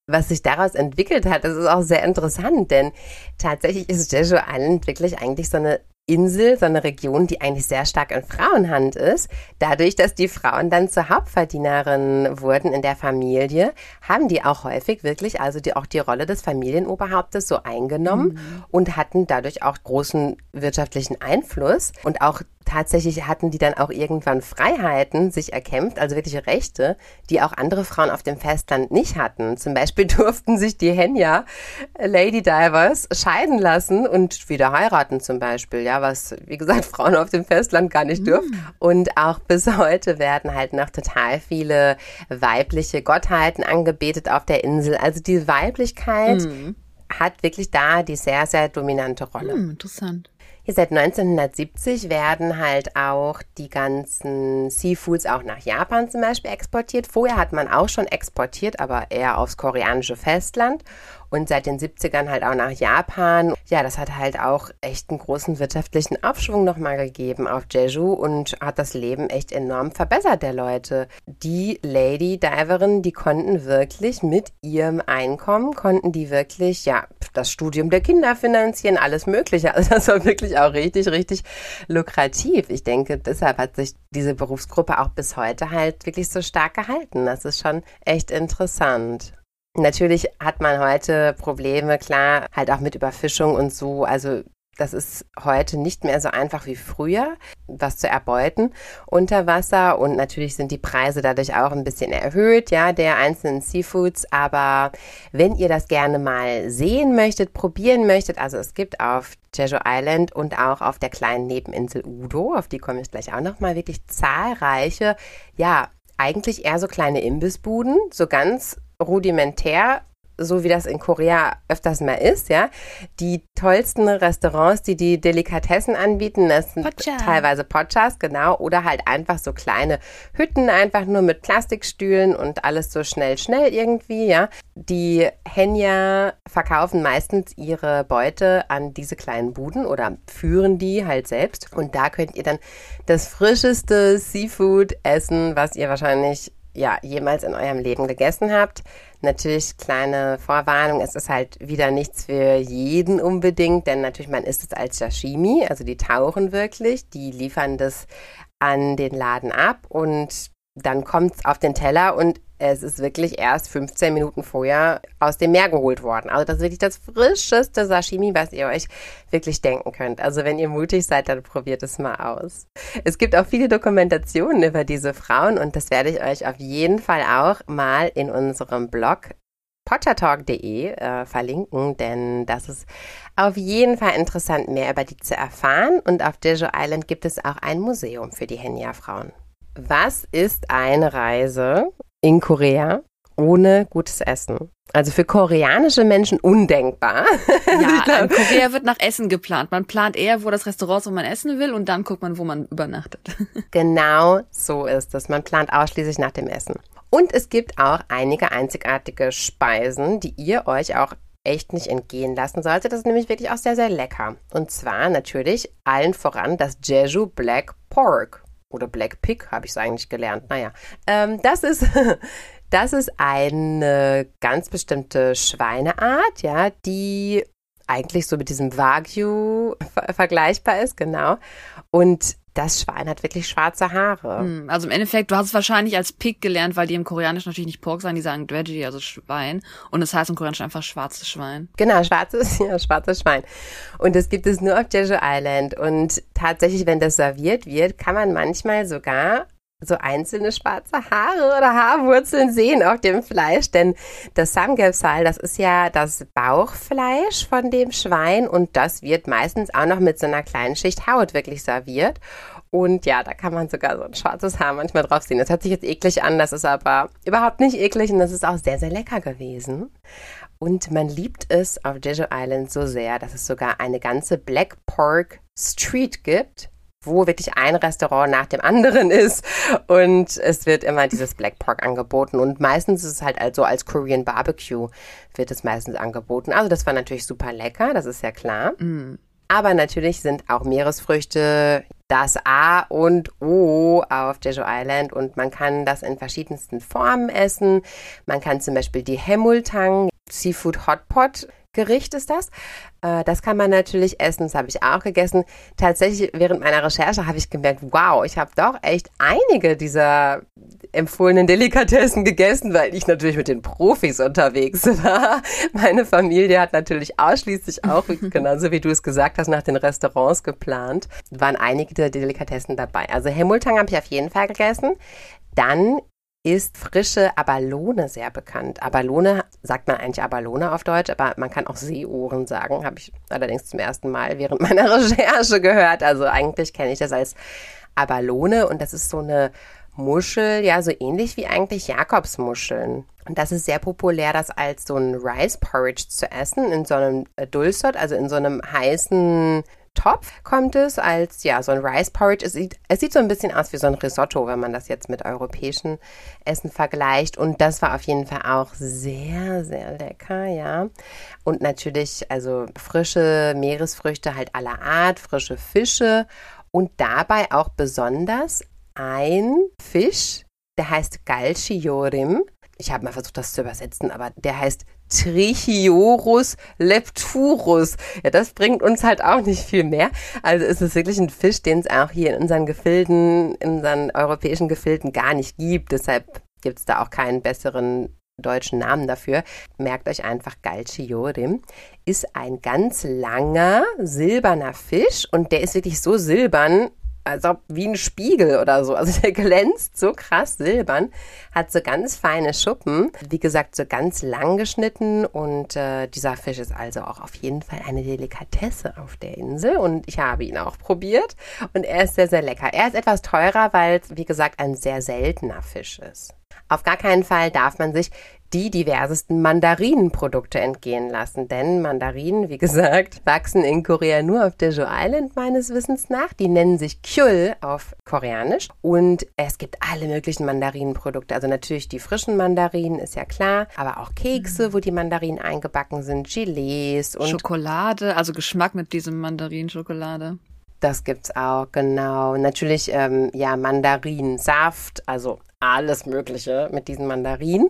was sich daraus entwickelt hat, das ist auch sehr interessant, denn tatsächlich ist Jeju Island wirklich eigentlich so eine Insel, so eine Region, die eigentlich sehr stark in Frauenhand ist. Dadurch, dass die Frauen dann zur Hauptverdienerin wurden in der Familie, haben die auch häufig wirklich also die, auch die Rolle des Familienoberhauptes so eingenommen mhm. und hatten dadurch auch großen wirtschaftlichen Einfluss. Und auch tatsächlich hatten die dann auch irgendwann Freiheiten sich erkämpft, also wirkliche Rechte, die auch andere Frauen auf dem Festland nicht hatten. Zum Beispiel durften sich die Haenyeo Lady Divers scheiden lassen und wieder heiraten zum Beispiel, ja, was, wie gesagt, Frauen auf dem Festland gar nicht dürfen. Mhm. Und auch bis heute werden halt noch total viele weibliche Gottheiten angebetet auf der Insel. Also die Weiblichkeit mhm. hat wirklich da die sehr, sehr dominante Rolle. Mhm, interessant. Hier seit neunzehnhundertsiebzig werden halt auch die ganzen Seafoods auch nach Japan zum Beispiel exportiert. Vorher hat man auch schon exportiert, aber eher aufs koreanische Festland. Und seit den siebzigern halt auch nach Japan. Ja, das hat halt auch echt einen großen wirtschaftlichen Aufschwung nochmal gegeben auf Jeju und hat das Leben echt enorm verbessert der Leute. Die Lady Diverinnen, die konnten wirklich mit ihrem Einkommen, konnten die wirklich, ja, das Studium der Kinder finanzieren, alles Mögliche. Also das war wirklich auch richtig, richtig lukrativ. Ich denke, deshalb hat sich diese Berufsgruppe auch bis heute halt wirklich so stark gehalten. Das ist schon echt interessant. Natürlich hat man heute Probleme, klar, halt auch mit Überfischung und so. Also das ist heute nicht mehr so einfach wie früher, was zu erbeuten unter Wasser. Und natürlich sind die Preise dadurch auch ein bisschen erhöht, ja, der einzelnen Seafoods. Aber wenn ihr das gerne mal sehen möchtet, probieren möchtet, also es gibt auf Jeju Island und auch auf der kleinen Nebeninsel Udo, auf die komme ich gleich auch nochmal, wirklich zahlreiche, ja, eigentlich eher so kleine Imbissbuden, so ganz rudimentär, so wie das in Korea öfters mal ist, ja. Die tollsten Restaurants, die die Delikatessen anbieten, das sind Pocha. Teilweise Pochas, genau, oder halt einfach so kleine Hütten, einfach nur mit Plastikstühlen und alles so schnell, schnell irgendwie, ja. Die Haenyeo verkaufen meistens ihre Beute an diese kleinen Buden oder führen die halt selbst. Und da könnt ihr dann das frischeste Seafood essen, was ihr wahrscheinlich ja, jemals in eurem Leben gegessen habt. Natürlich kleine Vorwarnung, es ist halt wieder nichts für jeden unbedingt, denn natürlich, man isst es als Sashimi, also die tauchen wirklich, die liefern das an den Laden ab und dann kommt es auf den Teller und es ist wirklich erst fünfzehn Minuten vorher aus dem Meer geholt worden. Also das ist wirklich das frischeste Sashimi, was ihr euch wirklich denken könnt. Also wenn ihr mutig seid, dann probiert es mal aus. Es gibt auch viele Dokumentationen über diese Frauen und das werde ich euch auf jeden Fall auch mal in unserem Blog pochatalk punkt de äh, verlinken, denn das ist auf jeden Fall interessant, mehr über die zu erfahren. Und auf Jeju Island gibt es auch ein Museum für die Haenyeo-Frauen. Was ist eine Reise in Korea ohne gutes Essen? Also für koreanische Menschen undenkbar. Ja, in Korea wird nach Essen geplant. Man plant eher, wo das Restaurant ist, wo man essen will und dann guckt man, wo man übernachtet. Genau so ist es. Man plant ausschließlich nach dem Essen. Und es gibt auch einige einzigartige Speisen, die ihr euch auch echt nicht entgehen lassen sollte. Das ist nämlich wirklich auch sehr, sehr lecker. Und zwar natürlich allen voran das Jeju Black Pork. Oder Black Pig, habe ich es eigentlich gelernt. Naja, ähm, das ist, das ist eine ganz bestimmte Schweineart, ja, die eigentlich so mit diesem Wagyu ver- vergleichbar ist, genau. Und das Schwein hat wirklich schwarze Haare. Also im Endeffekt, du hast es wahrscheinlich als Pig gelernt, weil die im Koreanischen natürlich nicht Pork sagen, die sagen Dweji, also Schwein. Und das heißt im Koreanischen einfach schwarzes Schwein. Genau, schwarzes, ja, schwarzes Schwein. Und das gibt es nur auf Jeju Island. Und tatsächlich, wenn das serviert wird, kann man manchmal sogar so einzelne schwarze Haare oder Haarwurzeln sehen auf dem Fleisch, denn das Samgyeopsal, das ist ja das Bauchfleisch von dem Schwein und das wird meistens auch noch mit so einer kleinen Schicht Haut wirklich serviert. Und ja, da kann man sogar so ein schwarzes Haar manchmal drauf sehen. Das hört sich jetzt eklig an, das ist aber überhaupt nicht eklig und das ist auch sehr, sehr lecker gewesen. Und man liebt es auf Jeju Island so sehr, dass es sogar eine ganze Black Pork Street gibt, wo wirklich ein Restaurant nach dem anderen ist und es wird immer dieses Black Pork angeboten und meistens ist es halt so also als Korean Barbecue wird es meistens angeboten. Also das war natürlich super lecker, das ist ja klar. Mm. Aber natürlich sind auch Meeresfrüchte das A und O auf Jeju Island und man kann das in verschiedensten Formen essen. Man kann zum Beispiel die Hemultang, Seafood Hotpot Gericht ist das. Das kann man natürlich essen, das habe ich auch gegessen. Tatsächlich während meiner Recherche habe ich gemerkt, wow, ich habe doch echt einige dieser empfohlenen Delikatessen gegessen, weil ich natürlich mit den Profis unterwegs war. Meine Familie hat natürlich ausschließlich auch, genauso wie du es gesagt hast, nach den Restaurants geplant, waren einige der Delikatessen dabei. Also Hemultang habe ich auf jeden Fall gegessen. Dann ist frische Abalone sehr bekannt. Abalone, sagt man eigentlich Abalone auf Deutsch, aber man kann auch Seeohren sagen, habe ich allerdings zum ersten Mal während meiner Recherche gehört. Also eigentlich kenne ich das als Abalone und das ist so eine Muschel, ja, so ähnlich wie eigentlich Jakobsmuscheln. Und das ist sehr populär, das als so ein Rice Porridge zu essen, in so einem Dolsot, also in so einem heißen Topf kommt es als, ja, so ein Rice Porridge. Es sieht, es sieht so ein bisschen aus wie so ein Risotto, wenn man das jetzt mit europäischen Essen vergleicht. Und das war auf jeden Fall auch sehr, sehr lecker, ja. Und natürlich, also frische Meeresfrüchte halt aller Art, frische Fische und dabei auch besonders ein Fisch, der heißt Galchiorim. Ich habe mal versucht, das zu übersetzen, aber der heißt Trichiorus lepturus. Ja, das bringt uns halt auch nicht viel mehr. Also es ist wirklich ein Fisch, den es auch hier in unseren Gefilden, in unseren europäischen Gefilden gar nicht gibt. Deshalb gibt es da auch keinen besseren deutschen Namen dafür. Merkt euch einfach, Galchiorim ist ein ganz langer, silberner Fisch und der ist wirklich so silbern, als ob wie ein Spiegel oder so. Also der glänzt so krass silbern, hat so ganz feine Schuppen, wie gesagt, so ganz lang geschnitten und äh, dieser Fisch ist also auch auf jeden Fall eine Delikatesse auf der Insel und ich habe ihn auch probiert und er ist sehr, sehr lecker. Er ist etwas teurer, weil es, wie gesagt, ein sehr seltener Fisch ist. Auf gar keinen Fall darf man sich die diversesten Mandarinenprodukte entgehen lassen, denn Mandarinen, wie gesagt, wachsen in Korea nur auf Jeju Island meines Wissens nach. Die nennen sich Kyul auf Koreanisch und es gibt alle möglichen Mandarinenprodukte. Also natürlich die frischen Mandarinen, ist ja klar, aber auch Kekse, wo die Mandarinen eingebacken sind, Gelees und Schokolade, also Geschmack mit diesem Mandarinen-Schokolade. Das gibt's auch, genau. Natürlich, ähm, ja, Mandarinsaft, also alles Mögliche mit diesen Mandarinen.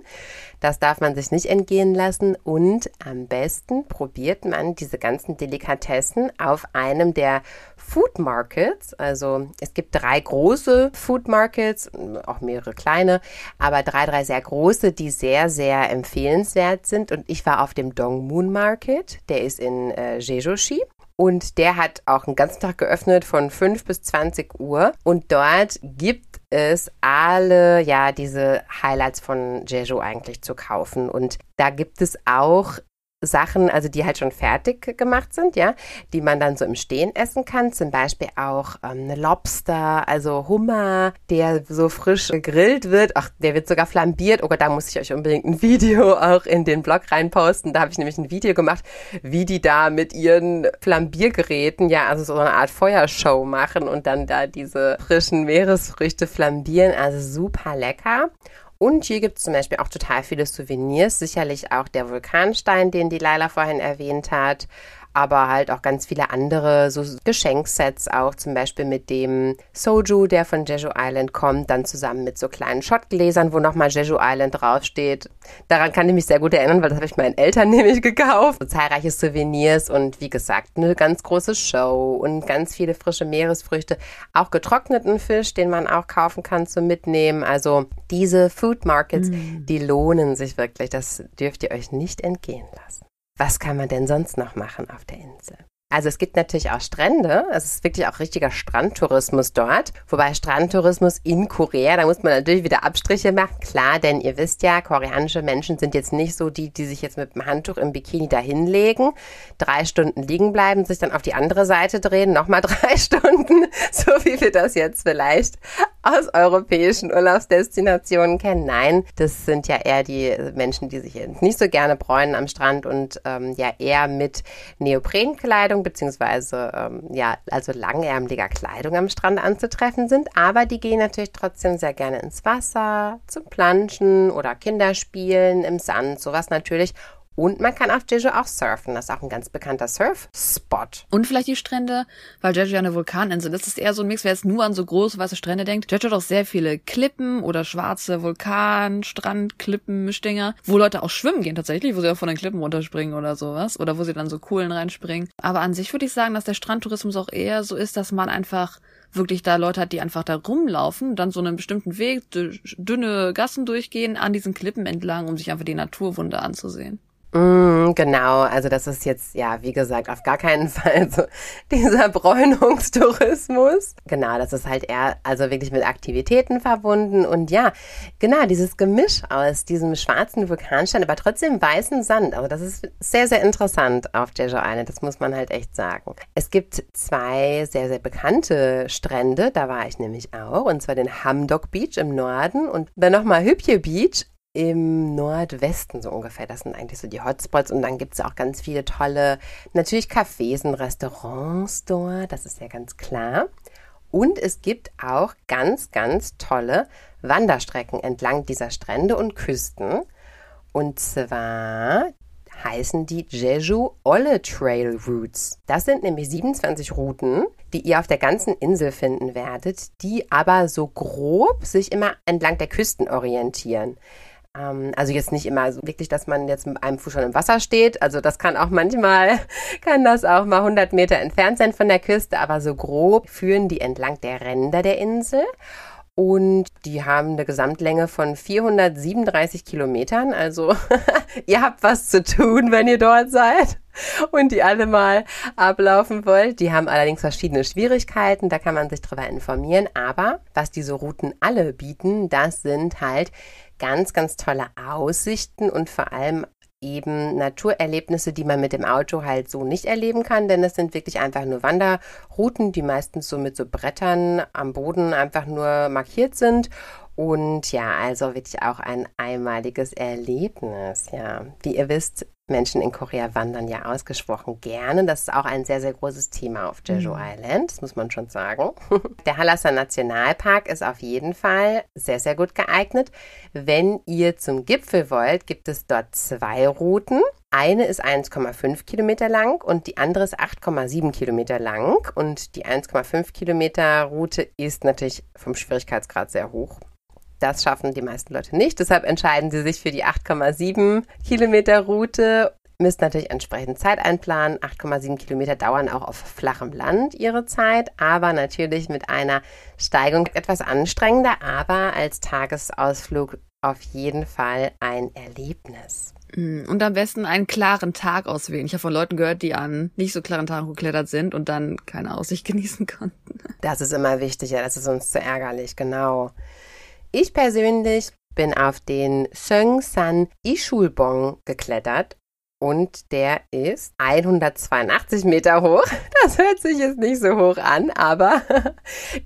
Das darf man sich nicht entgehen lassen. Und am besten probiert man diese ganzen Delikatessen auf einem der Food Markets. Also es gibt drei große Food Markets, auch mehrere kleine, aber drei, drei sehr große, die sehr, sehr empfehlenswert sind. Und ich war auf dem Dongmun Market, der ist in äh, Jeju-si. Und der hat auch einen ganzen Tag geöffnet von fünf bis zwanzig Uhr. Und dort gibt es alle, ja, diese Highlights von Jeju eigentlich zu kaufen. Und da gibt es auch Sachen, also die halt schon fertig gemacht sind, ja, die man dann so im Stehen essen kann. Zum Beispiel auch ähm, Lobster, also Hummer, der so frisch gegrillt wird. Ach, der wird sogar flambiert. Oh Gott, da muss ich euch unbedingt ein Video auch in den Blog reinposten. Da habe ich nämlich ein Video gemacht, wie die da mit ihren Flambiergeräten, ja, also so eine Art Feuershow machen und dann da diese frischen Meeresfrüchte flambieren. Also super lecker. Und hier gibt es zum Beispiel auch total viele Souvenirs, sicherlich auch der Vulkanstein, den die Laila vorhin erwähnt hat, aber halt auch ganz viele andere so Geschenksets auch, zum Beispiel mit dem Soju, der von Jeju Island kommt, dann zusammen mit so kleinen Schottgläsern, wo nochmal Jeju Island draufsteht. Daran kann ich mich sehr gut erinnern, weil das habe ich meinen Eltern nämlich gekauft. So zahlreiche Souvenirs und wie gesagt, eine ganz große Show und ganz viele frische Meeresfrüchte, auch getrockneten Fisch, den man auch kaufen kann zum Mitnehmen, also diese Food Markets, mm. die lohnen sich wirklich. Das dürft ihr euch nicht entgehen lassen. Was kann man denn sonst noch machen auf der Insel? Also es gibt natürlich auch Strände, es ist wirklich auch richtiger Strandtourismus dort, wobei Strandtourismus in Korea, da muss man natürlich wieder Abstriche machen, klar, denn ihr wisst ja, koreanische Menschen sind jetzt nicht so die, die sich jetzt mit dem Handtuch im Bikini dahinlegen, drei Stunden liegen bleiben, sich dann auf die andere Seite drehen, nochmal drei Stunden, so wie wir das jetzt vielleicht aus europäischen Urlaubsdestinationen kennen. Nein, das sind ja eher die Menschen, die sich jetzt nicht so gerne bräunen am Strand und ähm, ja eher mit Neoprenkleidung beziehungsweise ähm, ja, also langärmeliger Kleidung am Strand anzutreffen sind, aber die gehen natürlich trotzdem sehr gerne ins Wasser, zum Planschen oder Kinderspielen im Sand, sowas natürlich. Und man kann auf Jeju auch surfen, das ist auch ein ganz bekannter Surf-Spot. Und vielleicht die Strände, weil Jeju ja eine Vulkaninsel ist, das ist eher so ein Mix, wer jetzt nur an so große weiße Strände denkt. Jeju hat auch sehr viele Klippen oder schwarze Vulkan-, Strand-, Klippen-Mischdinger, wo Leute auch schwimmen gehen tatsächlich, wo sie auch von den Klippen runterspringen oder sowas. Oder wo sie dann so Kuhlen reinspringen. Aber an sich würde ich sagen, dass der Strandtourismus auch eher so ist, dass man einfach wirklich da Leute hat, die einfach da rumlaufen, dann so einen bestimmten Weg, dünne Gassen durchgehen, an diesen Klippen entlang, um sich einfach die Naturwunder anzusehen. Mm, genau, also das ist jetzt, ja, wie gesagt, auf gar keinen Fall so dieser Bräunungstourismus. Genau, das ist halt eher, also wirklich mit Aktivitäten verbunden und ja, genau, dieses Gemisch aus diesem schwarzen Vulkanstein, aber trotzdem weißen Sand. Also das ist sehr, sehr interessant auf Jeju Island, das muss man halt echt sagen. Es gibt zwei sehr, sehr bekannte Strände, da war ich nämlich auch, und zwar den Hamdok Beach im Norden und dann nochmal Hüpje Beach im Nordwesten so ungefähr. Das sind eigentlich so die Hotspots und dann gibt es auch ganz viele tolle, natürlich Cafés und Restaurants dort, das ist ja ganz klar. Und es gibt auch ganz, ganz tolle Wanderstrecken entlang dieser Strände und Küsten. Und zwar heißen die Jeju Olle Trail Routes. Das sind nämlich siebenundzwanzig Routen, die ihr auf der ganzen Insel finden werdet, die aber so grob sich immer entlang der Küsten orientieren. Also jetzt nicht immer so wirklich, dass man jetzt mit einem Fuß schon im Wasser steht. Also das kann auch manchmal, kann das auch mal hundert Meter entfernt sein von der Küste. Aber so grob führen die entlang der Ränder der Insel. Und die haben eine Gesamtlänge von vierhundertsiebenunddreißig Kilometern. Also ihr habt was zu tun, wenn ihr dort seid und die alle mal ablaufen wollt. Die haben allerdings verschiedene Schwierigkeiten, da kann man sich drüber informieren. Aber was diese Routen alle bieten, das sind halt ganz, ganz tolle Aussichten und vor allem eben Naturerlebnisse, die man mit dem Auto halt so nicht erleben kann, denn es sind wirklich einfach nur Wanderrouten, die meistens so mit so Brettern am Boden einfach nur markiert sind. Und ja, also wirklich auch ein einmaliges Erlebnis, ja. Wie ihr wisst, Menschen in Korea wandern ja ausgesprochen gerne. Das ist auch ein sehr, sehr großes Thema auf Jeju Island, das muss man schon sagen. Der Hallasan Nationalpark ist auf jeden Fall sehr, sehr gut geeignet. Wenn ihr zum Gipfel wollt, gibt es dort zwei Routen. Eine ist eins Komma fünf Kilometer lang und die andere ist acht Komma sieben Kilometer lang. Und die eins Komma fünf Kilometer Route ist natürlich vom Schwierigkeitsgrad sehr hoch. Das schaffen die meisten Leute nicht, deshalb entscheiden sie sich für die acht Komma sieben Kilometer Route. Müsst natürlich entsprechend Zeit einplanen. acht Komma sieben Kilometer dauern auch auf flachem Land ihre Zeit, aber natürlich mit einer Steigung etwas anstrengender, aber als Tagesausflug auf jeden Fall ein Erlebnis. Und am besten einen klaren Tag auswählen. Ich habe von Leuten gehört, die an nicht so klaren Tagen geklettert sind und dann keine Aussicht genießen konnten. Das ist immer wichtig, ja, das ist uns zu ärgerlich, genau. Ich persönlich bin auf den Seongsan Ischulbong geklettert und der ist hundertzweiundachtzig Meter hoch. Das hört sich jetzt nicht so hoch an, aber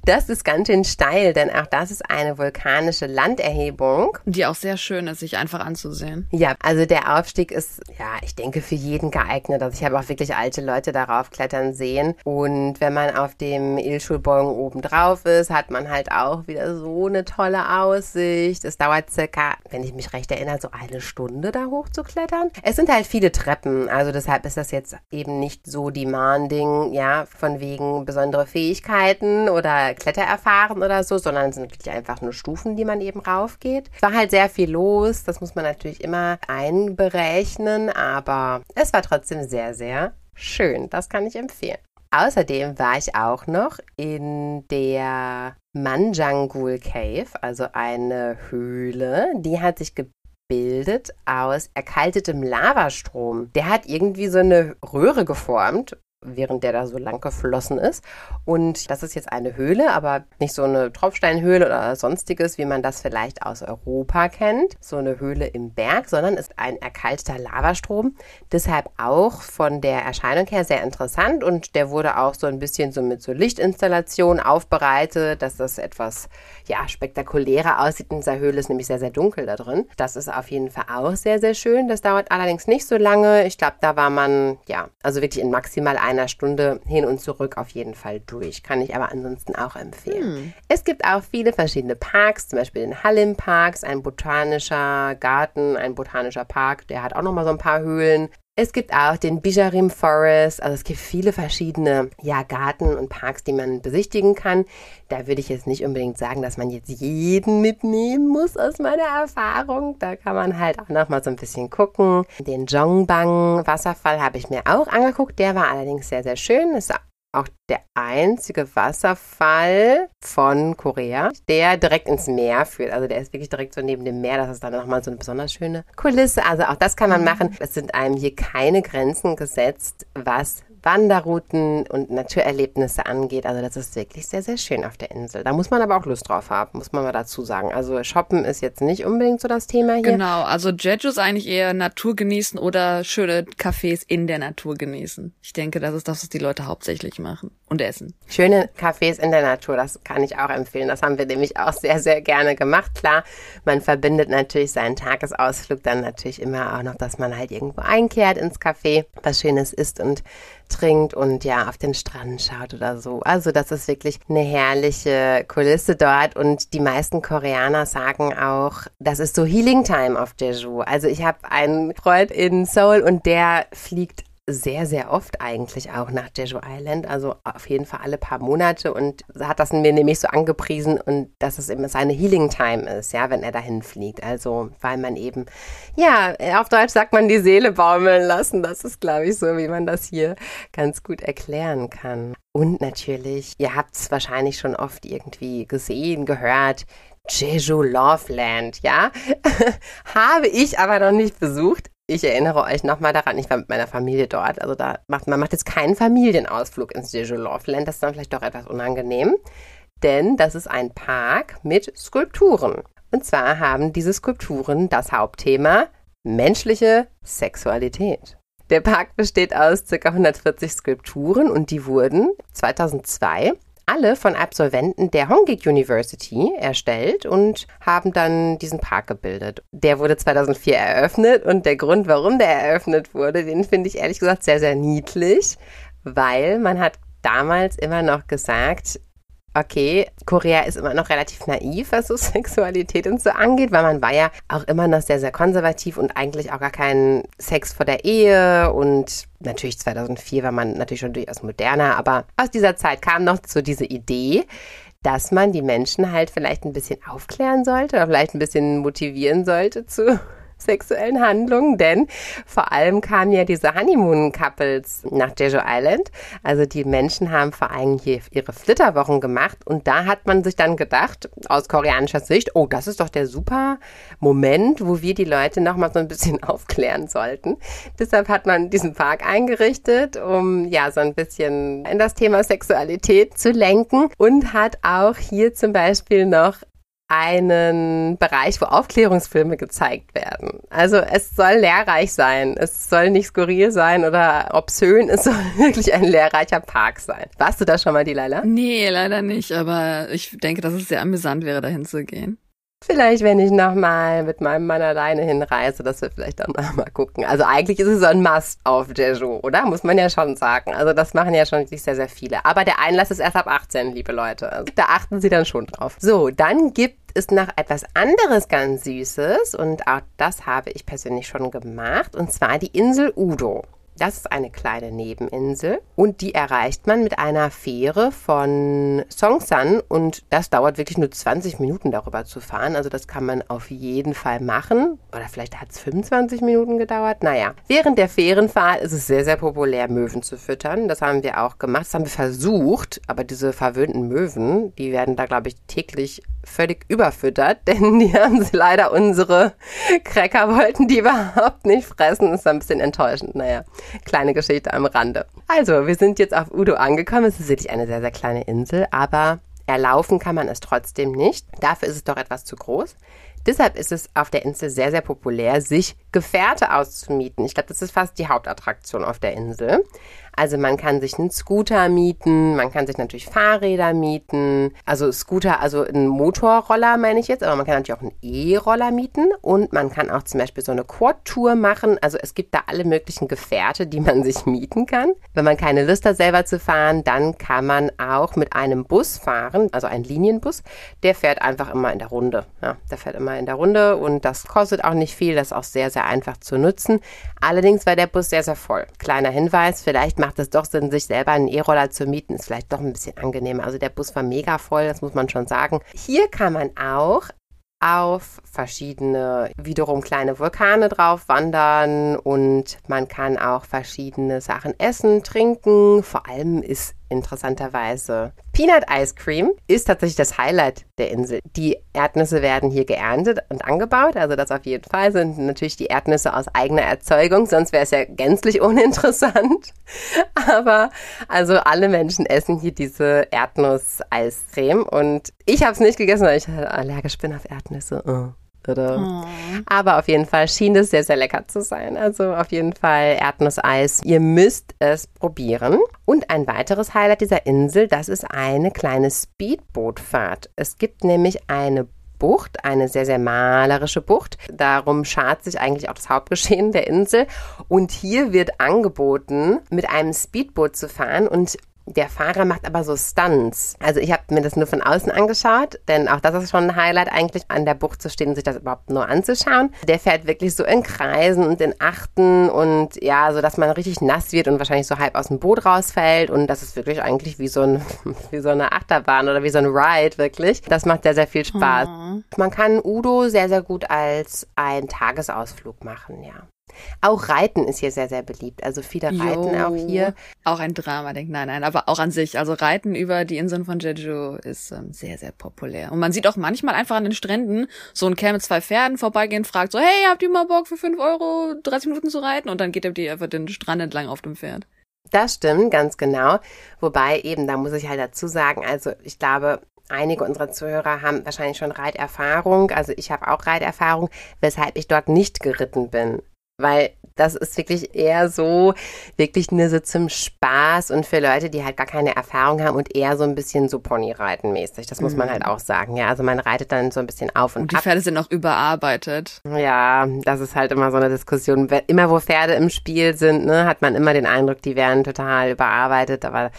das ist ganz schön steil, denn auch das ist eine vulkanische Landerhebung. Die auch sehr schön ist, sich einfach anzusehen. Ja, also der Aufstieg ist, ja, ich denke für jeden geeignet. Also ich habe auch wirklich alte Leute darauf klettern sehen. Und wenn man auf dem Ilschulbong oben drauf ist, hat man halt auch wieder so eine tolle Aussicht. Es dauert circa, wenn ich mich recht erinnere, so eine Stunde da hoch zu klettern. Es sind halt viele Treppen, also deshalb ist das jetzt eben nicht so demanding, ja, von wegen besondere Fähigkeiten oder Klettererfahren oder so, sondern es sind wirklich einfach nur Stufen, die man eben raufgeht. Es war halt sehr viel los, das muss man natürlich immer einberechnen, aber es war trotzdem sehr, sehr schön, das kann ich empfehlen. Außerdem war ich auch noch in der Manjangul Cave, also eine Höhle, die hat sich gebildet bildet aus erkaltetem Lavastrom. Der hat irgendwie so eine Röhre geformt, während der da so lang geflossen ist. Und das ist jetzt eine Höhle, aber nicht so eine Tropfsteinhöhle oder sonstiges, wie man das vielleicht aus Europa kennt. So eine Höhle im Berg, sondern ist ein erkalteter Lavastrom. Deshalb auch von der Erscheinung her sehr interessant. Und der wurde auch so ein bisschen so mit so Lichtinstallationen aufbereitet, dass das etwas ja, spektakulärer aussieht. In dieser Höhle ist nämlich sehr, sehr dunkel da drin. Das ist auf jeden Fall auch sehr, sehr schön. Das dauert allerdings nicht so lange. Ich glaube, da war man, ja, also wirklich in maximal einer Stunde hin und zurück auf jeden Fall durch. Kann ich aber ansonsten auch empfehlen. Hm. Es gibt auch viele verschiedene Parks, zum Beispiel den Hallim-Parks, ein botanischer Garten, ein botanischer Park, der hat auch nochmal so ein paar Höhlen. Es gibt auch den Bijarim Forest, also es gibt viele verschiedene ja, Garten und Parks, die man besichtigen kann. Da würde ich jetzt nicht unbedingt sagen, dass man jetzt jeden mitnehmen muss aus meiner Erfahrung. Da kann man halt auch noch mal so ein bisschen gucken. Den Jongbang Wasserfall habe ich mir auch angeguckt, der war allerdings sehr, sehr schön. Ist auch der einzige Wasserfall von Korea, der direkt ins Meer führt. Also der ist wirklich direkt so neben dem Meer. Das ist dann nochmal so eine besonders schöne Kulisse. Also auch das kann man machen. Es sind einem hier keine Grenzen gesetzt, was Wanderrouten und Naturerlebnisse angeht. Also das ist wirklich sehr, sehr schön auf der Insel. Da muss man aber auch Lust drauf haben, muss man mal dazu sagen. Also Shoppen ist jetzt nicht unbedingt so das Thema hier. Genau, also Jeju ist eigentlich eher Natur genießen oder schöne Cafés in der Natur genießen. Ich denke, das ist das, was die Leute hauptsächlich machen und essen. Schöne Cafés in der Natur, das kann ich auch empfehlen. Das haben wir nämlich auch sehr, sehr gerne gemacht. Klar, man verbindet natürlich seinen Tagesausflug dann natürlich immer auch noch, dass man halt irgendwo einkehrt ins Café, was Schönes isst und trinkt und ja, auf den Strand schaut oder so. Also das ist wirklich eine herrliche Kulisse dort und die meisten Koreaner sagen auch, das ist so Healing Time auf Jeju. Also ich habe einen Freund in Seoul und der fliegt sehr, sehr oft eigentlich auch nach Jeju Island, also auf jeden Fall alle paar Monate und hat das mir nämlich so angepriesen und dass es eben seine Healing Time ist, ja, wenn er dahin fliegt, also weil man eben, ja, auf Deutsch sagt man die Seele baumeln lassen, das ist glaube ich so, wie man das hier ganz gut erklären kann. Und natürlich, ihr habt es wahrscheinlich schon oft irgendwie gesehen, gehört, Jeju Love Land, ja, habe ich aber noch nicht besucht. Ich erinnere euch nochmal daran, ich war mit meiner Familie dort, also da macht, man macht jetzt keinen Familienausflug ins Jeju Love Land, das ist dann vielleicht doch etwas unangenehm, denn das ist ein Park mit Skulpturen. Und zwar haben diese Skulpturen das Hauptthema menschliche Sexualität. Der Park besteht aus ca. hundertvierzig Skulpturen und die wurden zweitausendzwei alle von Absolventen der Hongik University erstellt und haben dann diesen Park gebildet. Der wurde zweitausendvier eröffnet und der Grund, warum der eröffnet wurde, den finde ich ehrlich gesagt sehr, sehr niedlich, weil man hat damals immer noch gesagt, okay, Korea ist immer noch relativ naiv, was so Sexualität und so angeht, weil man war ja auch immer noch sehr, sehr konservativ und eigentlich auch gar keinen Sex vor der Ehe und natürlich zweitausendvier war man natürlich schon durchaus moderner, aber aus dieser Zeit kam noch so diese Idee, dass man die Menschen halt vielleicht ein bisschen aufklären sollte oder vielleicht ein bisschen motivieren sollte zu sexuellen Handlungen, denn vor allem kamen ja diese Honeymoon-Couples nach Jeju Island. Also die Menschen haben vor allem hier ihre Flitterwochen gemacht und da hat man sich dann gedacht, aus koreanischer Sicht, oh, das ist doch der super Moment, wo wir die Leute nochmal so ein bisschen aufklären sollten. Deshalb hat man diesen Park eingerichtet, um ja so ein bisschen in das Thema Sexualität zu lenken und hat auch hier zum Beispiel noch einen Bereich, wo Aufklärungsfilme gezeigt werden. Also es soll lehrreich sein, es soll nicht skurril sein oder obszön, es soll wirklich ein lehrreicher Park sein. Warst du da schon mal, Delilah? Nee, leider nicht, aber ich denke, dass es sehr amüsant wäre, dahin zu gehen. Vielleicht, wenn ich nochmal mit meinem Mann alleine hinreise, dass wir vielleicht dann nochmal gucken. Also eigentlich ist es so ein Must auf Jeju, oder? Muss man ja schon sagen. Also das machen ja schon wirklich sehr, sehr viele. Aber der Einlass ist erst ab achtzehn, liebe Leute. Also da achten sie dann schon drauf. So, dann gibt ist noch etwas anderes ganz Süßes und auch das habe ich persönlich schon gemacht und zwar die Insel Udo. Das ist eine kleine Nebeninsel und die erreicht man mit einer Fähre von Songsan und das dauert wirklich nur zwanzig Minuten darüber zu fahren. Also das kann man auf jeden Fall machen oder vielleicht hat es fünfundzwanzig Minuten gedauert. Naja, während der Fährenfahrt ist es sehr, sehr populär, Möwen zu füttern. Das haben wir auch gemacht, das haben wir versucht, aber diese verwöhnten Möwen, die werden da glaube ich täglich völlig überfüttert, denn die haben sie leider, unsere Cracker wollten die überhaupt nicht fressen. Ist ein bisschen enttäuschend. Naja, kleine Geschichte am Rande. Also, wir sind jetzt auf Udo angekommen. Es ist wirklich eine sehr, sehr kleine Insel, aber erlaufen kann man es trotzdem nicht. Dafür ist es doch etwas zu groß. Deshalb ist es auf der Insel sehr, sehr populär, sich Gefährte auszumieten. Ich glaube, das ist fast die Hauptattraktion auf der Insel. Also man kann sich einen Scooter mieten, man kann sich natürlich Fahrräder mieten. Also Scooter, also einen Motorroller meine ich jetzt, aber man kann natürlich auch einen E-Roller mieten. Und man kann auch zum Beispiel so eine Quad-Tour machen. Also es gibt da alle möglichen Gefährte, die man sich mieten kann. Wenn man keine Lust hat, selber zu fahren, dann kann man auch mit einem Bus fahren, also einen Linienbus. Der fährt einfach immer in der Runde. Ja, der fährt immer in der Runde und das kostet auch nicht viel. Das ist auch sehr, sehr einfach zu nutzen. Allerdings war der Bus sehr, sehr voll. Kleiner Hinweis, vielleicht macht es doch Sinn, sich selber einen E-Roller zu mieten. Ist vielleicht doch ein bisschen angenehmer. Also der Bus war mega voll, das muss man schon sagen. Hier kann man auch auf verschiedene, wiederum kleine Vulkane drauf wandern und man kann auch verschiedene Sachen essen, trinken. Vor allem ist interessanterweise Peanut Ice Cream ist tatsächlich das Highlight der Insel. Die Erdnüsse werden hier geerntet und angebaut, also das auf jeden Fall sind natürlich die Erdnüsse aus eigener Erzeugung, sonst wäre es ja gänzlich uninteressant. Aber also alle Menschen essen hier diese Erdnuss-Eiscreme und ich habe es nicht gegessen, weil ich allergisch bin auf Erdnüsse. Oh. Oder. Aber auf jeden Fall schien es sehr, sehr lecker zu sein. Also auf jeden Fall Erdnusseis. Ihr müsst es probieren. Und ein weiteres Highlight dieser Insel, das ist eine kleine Speedbootfahrt. Es gibt nämlich eine Bucht, eine sehr, sehr malerische Bucht. Darum schart sich eigentlich auch das Hauptgeschehen der Insel. Und hier wird angeboten, mit einem Speedboot zu fahren und der Fahrer macht aber so Stunts. Also ich habe mir das nur von außen angeschaut, denn auch das ist schon ein Highlight eigentlich, an der Bucht zu stehen und sich das überhaupt nur anzuschauen. Der fährt wirklich so in Kreisen und in Achten und ja, so dass man richtig nass wird und wahrscheinlich so halb aus dem Boot rausfällt und das ist wirklich eigentlich wie so, ein, wie so eine Achterbahn oder wie so ein Ride wirklich. Das macht sehr, sehr viel Spaß. Mhm. Man kann Udo sehr, sehr gut als einen Tagesausflug machen, ja. Auch Reiten ist hier sehr, sehr beliebt. Also viele reiten jo, auch hier. Auch ein Drama, denkt nein, nein, aber auch an sich. Also Reiten über die Inseln von Jeju ist ähm, sehr, sehr populär. Und man sieht auch manchmal einfach an den Stränden so ein Kerl mit zwei Pferden vorbeigehen, fragt so, hey, habt ihr mal Bock für fünf Euro dreißig Minuten zu reiten? Und dann geht er einfach den Strand entlang auf dem Pferd. Das stimmt, ganz genau. Wobei eben, da muss ich halt dazu sagen, also ich glaube, einige unserer Zuhörer haben wahrscheinlich schon Reiterfahrung. Also ich habe auch Reiterfahrung, weshalb ich dort nicht geritten bin. Weil das ist wirklich eher so, wirklich nur so zum Spaß und für Leute, die halt gar keine Erfahrung haben und eher so ein bisschen so Ponyreiten mäßig. Das muss mhm. man halt auch sagen, ja. Also man reitet dann so ein bisschen auf und, und die ab. Die Pferde sind auch überarbeitet. Ja, das ist halt immer so eine Diskussion. Immer wo Pferde im Spiel sind, ne, hat man immer den Eindruck, die werden total überarbeitet. Aber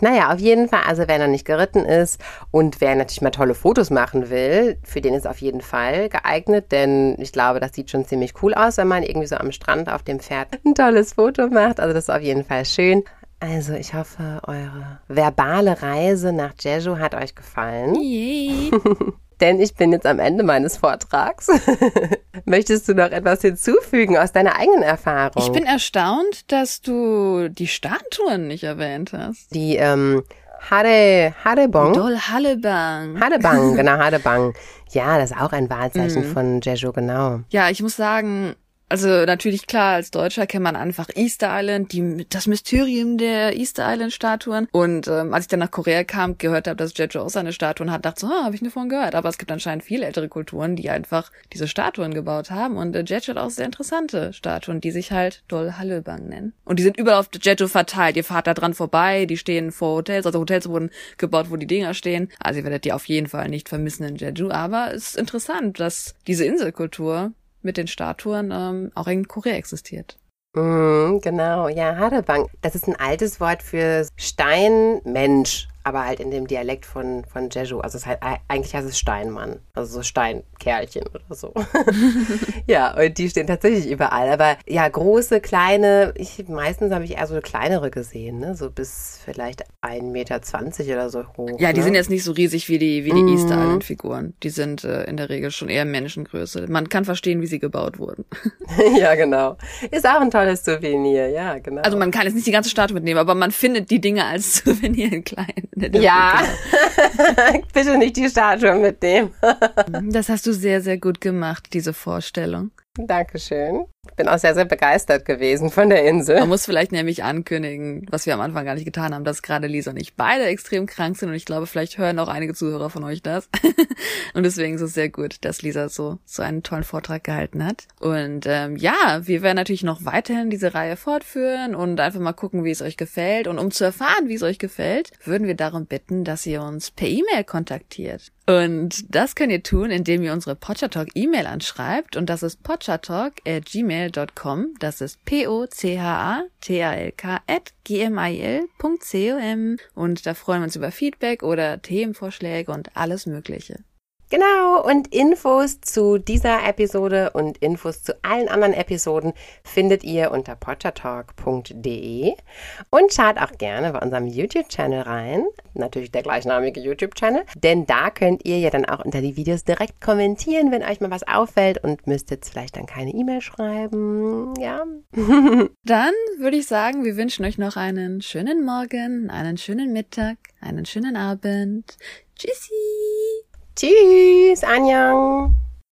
naja, auf jeden Fall, also wer noch nicht geritten ist und wer natürlich mal tolle Fotos machen will, für den ist auf jeden Fall geeignet, denn ich glaube, das sieht schon ziemlich cool aus, wenn man irgendwie so am Strand auf dem Pferd ein tolles Foto macht. Also das ist auf jeden Fall schön. Also ich hoffe, eure verbale Reise nach Jeju hat euch gefallen. Yeah. Denn ich bin jetzt am Ende meines Vortrags. Möchtest du noch etwas hinzufügen aus deiner eigenen Erfahrung? Ich bin erstaunt, dass du die Statuen nicht erwähnt hast. Die ähm, Hare, Hareubang. Dol Hareubang. Hareubang, genau, Hareubang. Ja, das ist auch ein Wahrzeichen mm. von Jeju, genau. Ja, ich muss sagen, also natürlich, klar, als Deutscher kennt man einfach Easter Island, die, das Mysterium der Easter Island-Statuen. Und ähm, als ich dann nach Korea kam, gehört habe, dass Jeju auch seine Statuen hat, dachte so, ah, habe ich nicht von gehört. Aber es gibt anscheinend viele ältere Kulturen, die einfach diese Statuen gebaut haben. Und äh, Jeju hat auch sehr interessante Statuen, die sich halt Dol Hareubang nennen. Und die sind überall auf Jeju verteilt. Ihr fahrt da dran vorbei, die stehen vor Hotels. Also Hotels wurden gebaut, wo die Dinger stehen. Also ihr werdet die auf jeden Fall nicht vermissen in Jeju. Aber es ist interessant, dass diese Inselkultur mit den Statuen ähm, auch in Korea existiert. Mm, genau, ja, Hareubang. Das ist ein altes Wort für Steinmensch, aber halt in dem Dialekt von, von Jeju. Also es heißt, eigentlich heißt es Steinmann, also so Steinkerlchen oder so. Ja, und die stehen tatsächlich überall. Aber ja, große, kleine, ich, meistens habe ich eher so kleinere gesehen, ne? So bis vielleicht ein Meter zwanzig oder so hoch. Ja, die ne? sind jetzt nicht so riesig wie die, wie die mm. Easter Island-Figuren. Die sind äh, in der Regel schon eher Menschengröße. Man kann verstehen, wie sie gebaut wurden. Ja, genau. Ist auch ein tolles Souvenir, ja, genau. Also man kann jetzt nicht die ganze Statue mitnehmen, aber man findet die Dinge als Souvenir in klein. Ja, bitte nicht die Statue mitnehmen. Das hast du sehr, sehr gut gemacht, diese Vorstellung. Dankeschön. Ich bin auch sehr, sehr begeistert gewesen von der Insel. Man muss vielleicht nämlich ankündigen, was wir am Anfang gar nicht getan haben, dass gerade Lisa und ich beide extrem krank sind und ich glaube, vielleicht hören auch einige Zuhörer von euch das. Und deswegen ist es sehr gut, dass Lisa so so einen tollen Vortrag gehalten hat. Und ähm, ja, wir werden natürlich noch weiterhin diese Reihe fortführen und einfach mal gucken, wie es euch gefällt. Und um zu erfahren, wie es euch gefällt, würden wir darum bitten, dass ihr uns per E-Mail kontaktiert. Und das könnt ihr tun, indem ihr unsere Pochatalk-E-Mail anschreibt und das ist pochatalk at gmail dot com. Das ist p o c h a t a l k at gmail dot com und da freuen wir uns über Feedback oder Themenvorschläge und alles Mögliche. Genau, und Infos zu dieser Episode und Infos zu allen anderen Episoden findet ihr unter pochatalk punkt de und schaut auch gerne bei unserem YouTube-Channel rein, natürlich der gleichnamige YouTube-Channel, denn da könnt ihr ja dann auch unter die Videos direkt kommentieren, wenn euch mal was auffällt und müsst jetzt vielleicht dann keine E-Mail schreiben, ja. Dann würde ich sagen, wir wünschen euch noch einen schönen Morgen, einen schönen Mittag, einen schönen Abend. Tschüssi! Tschüss, Annyeong!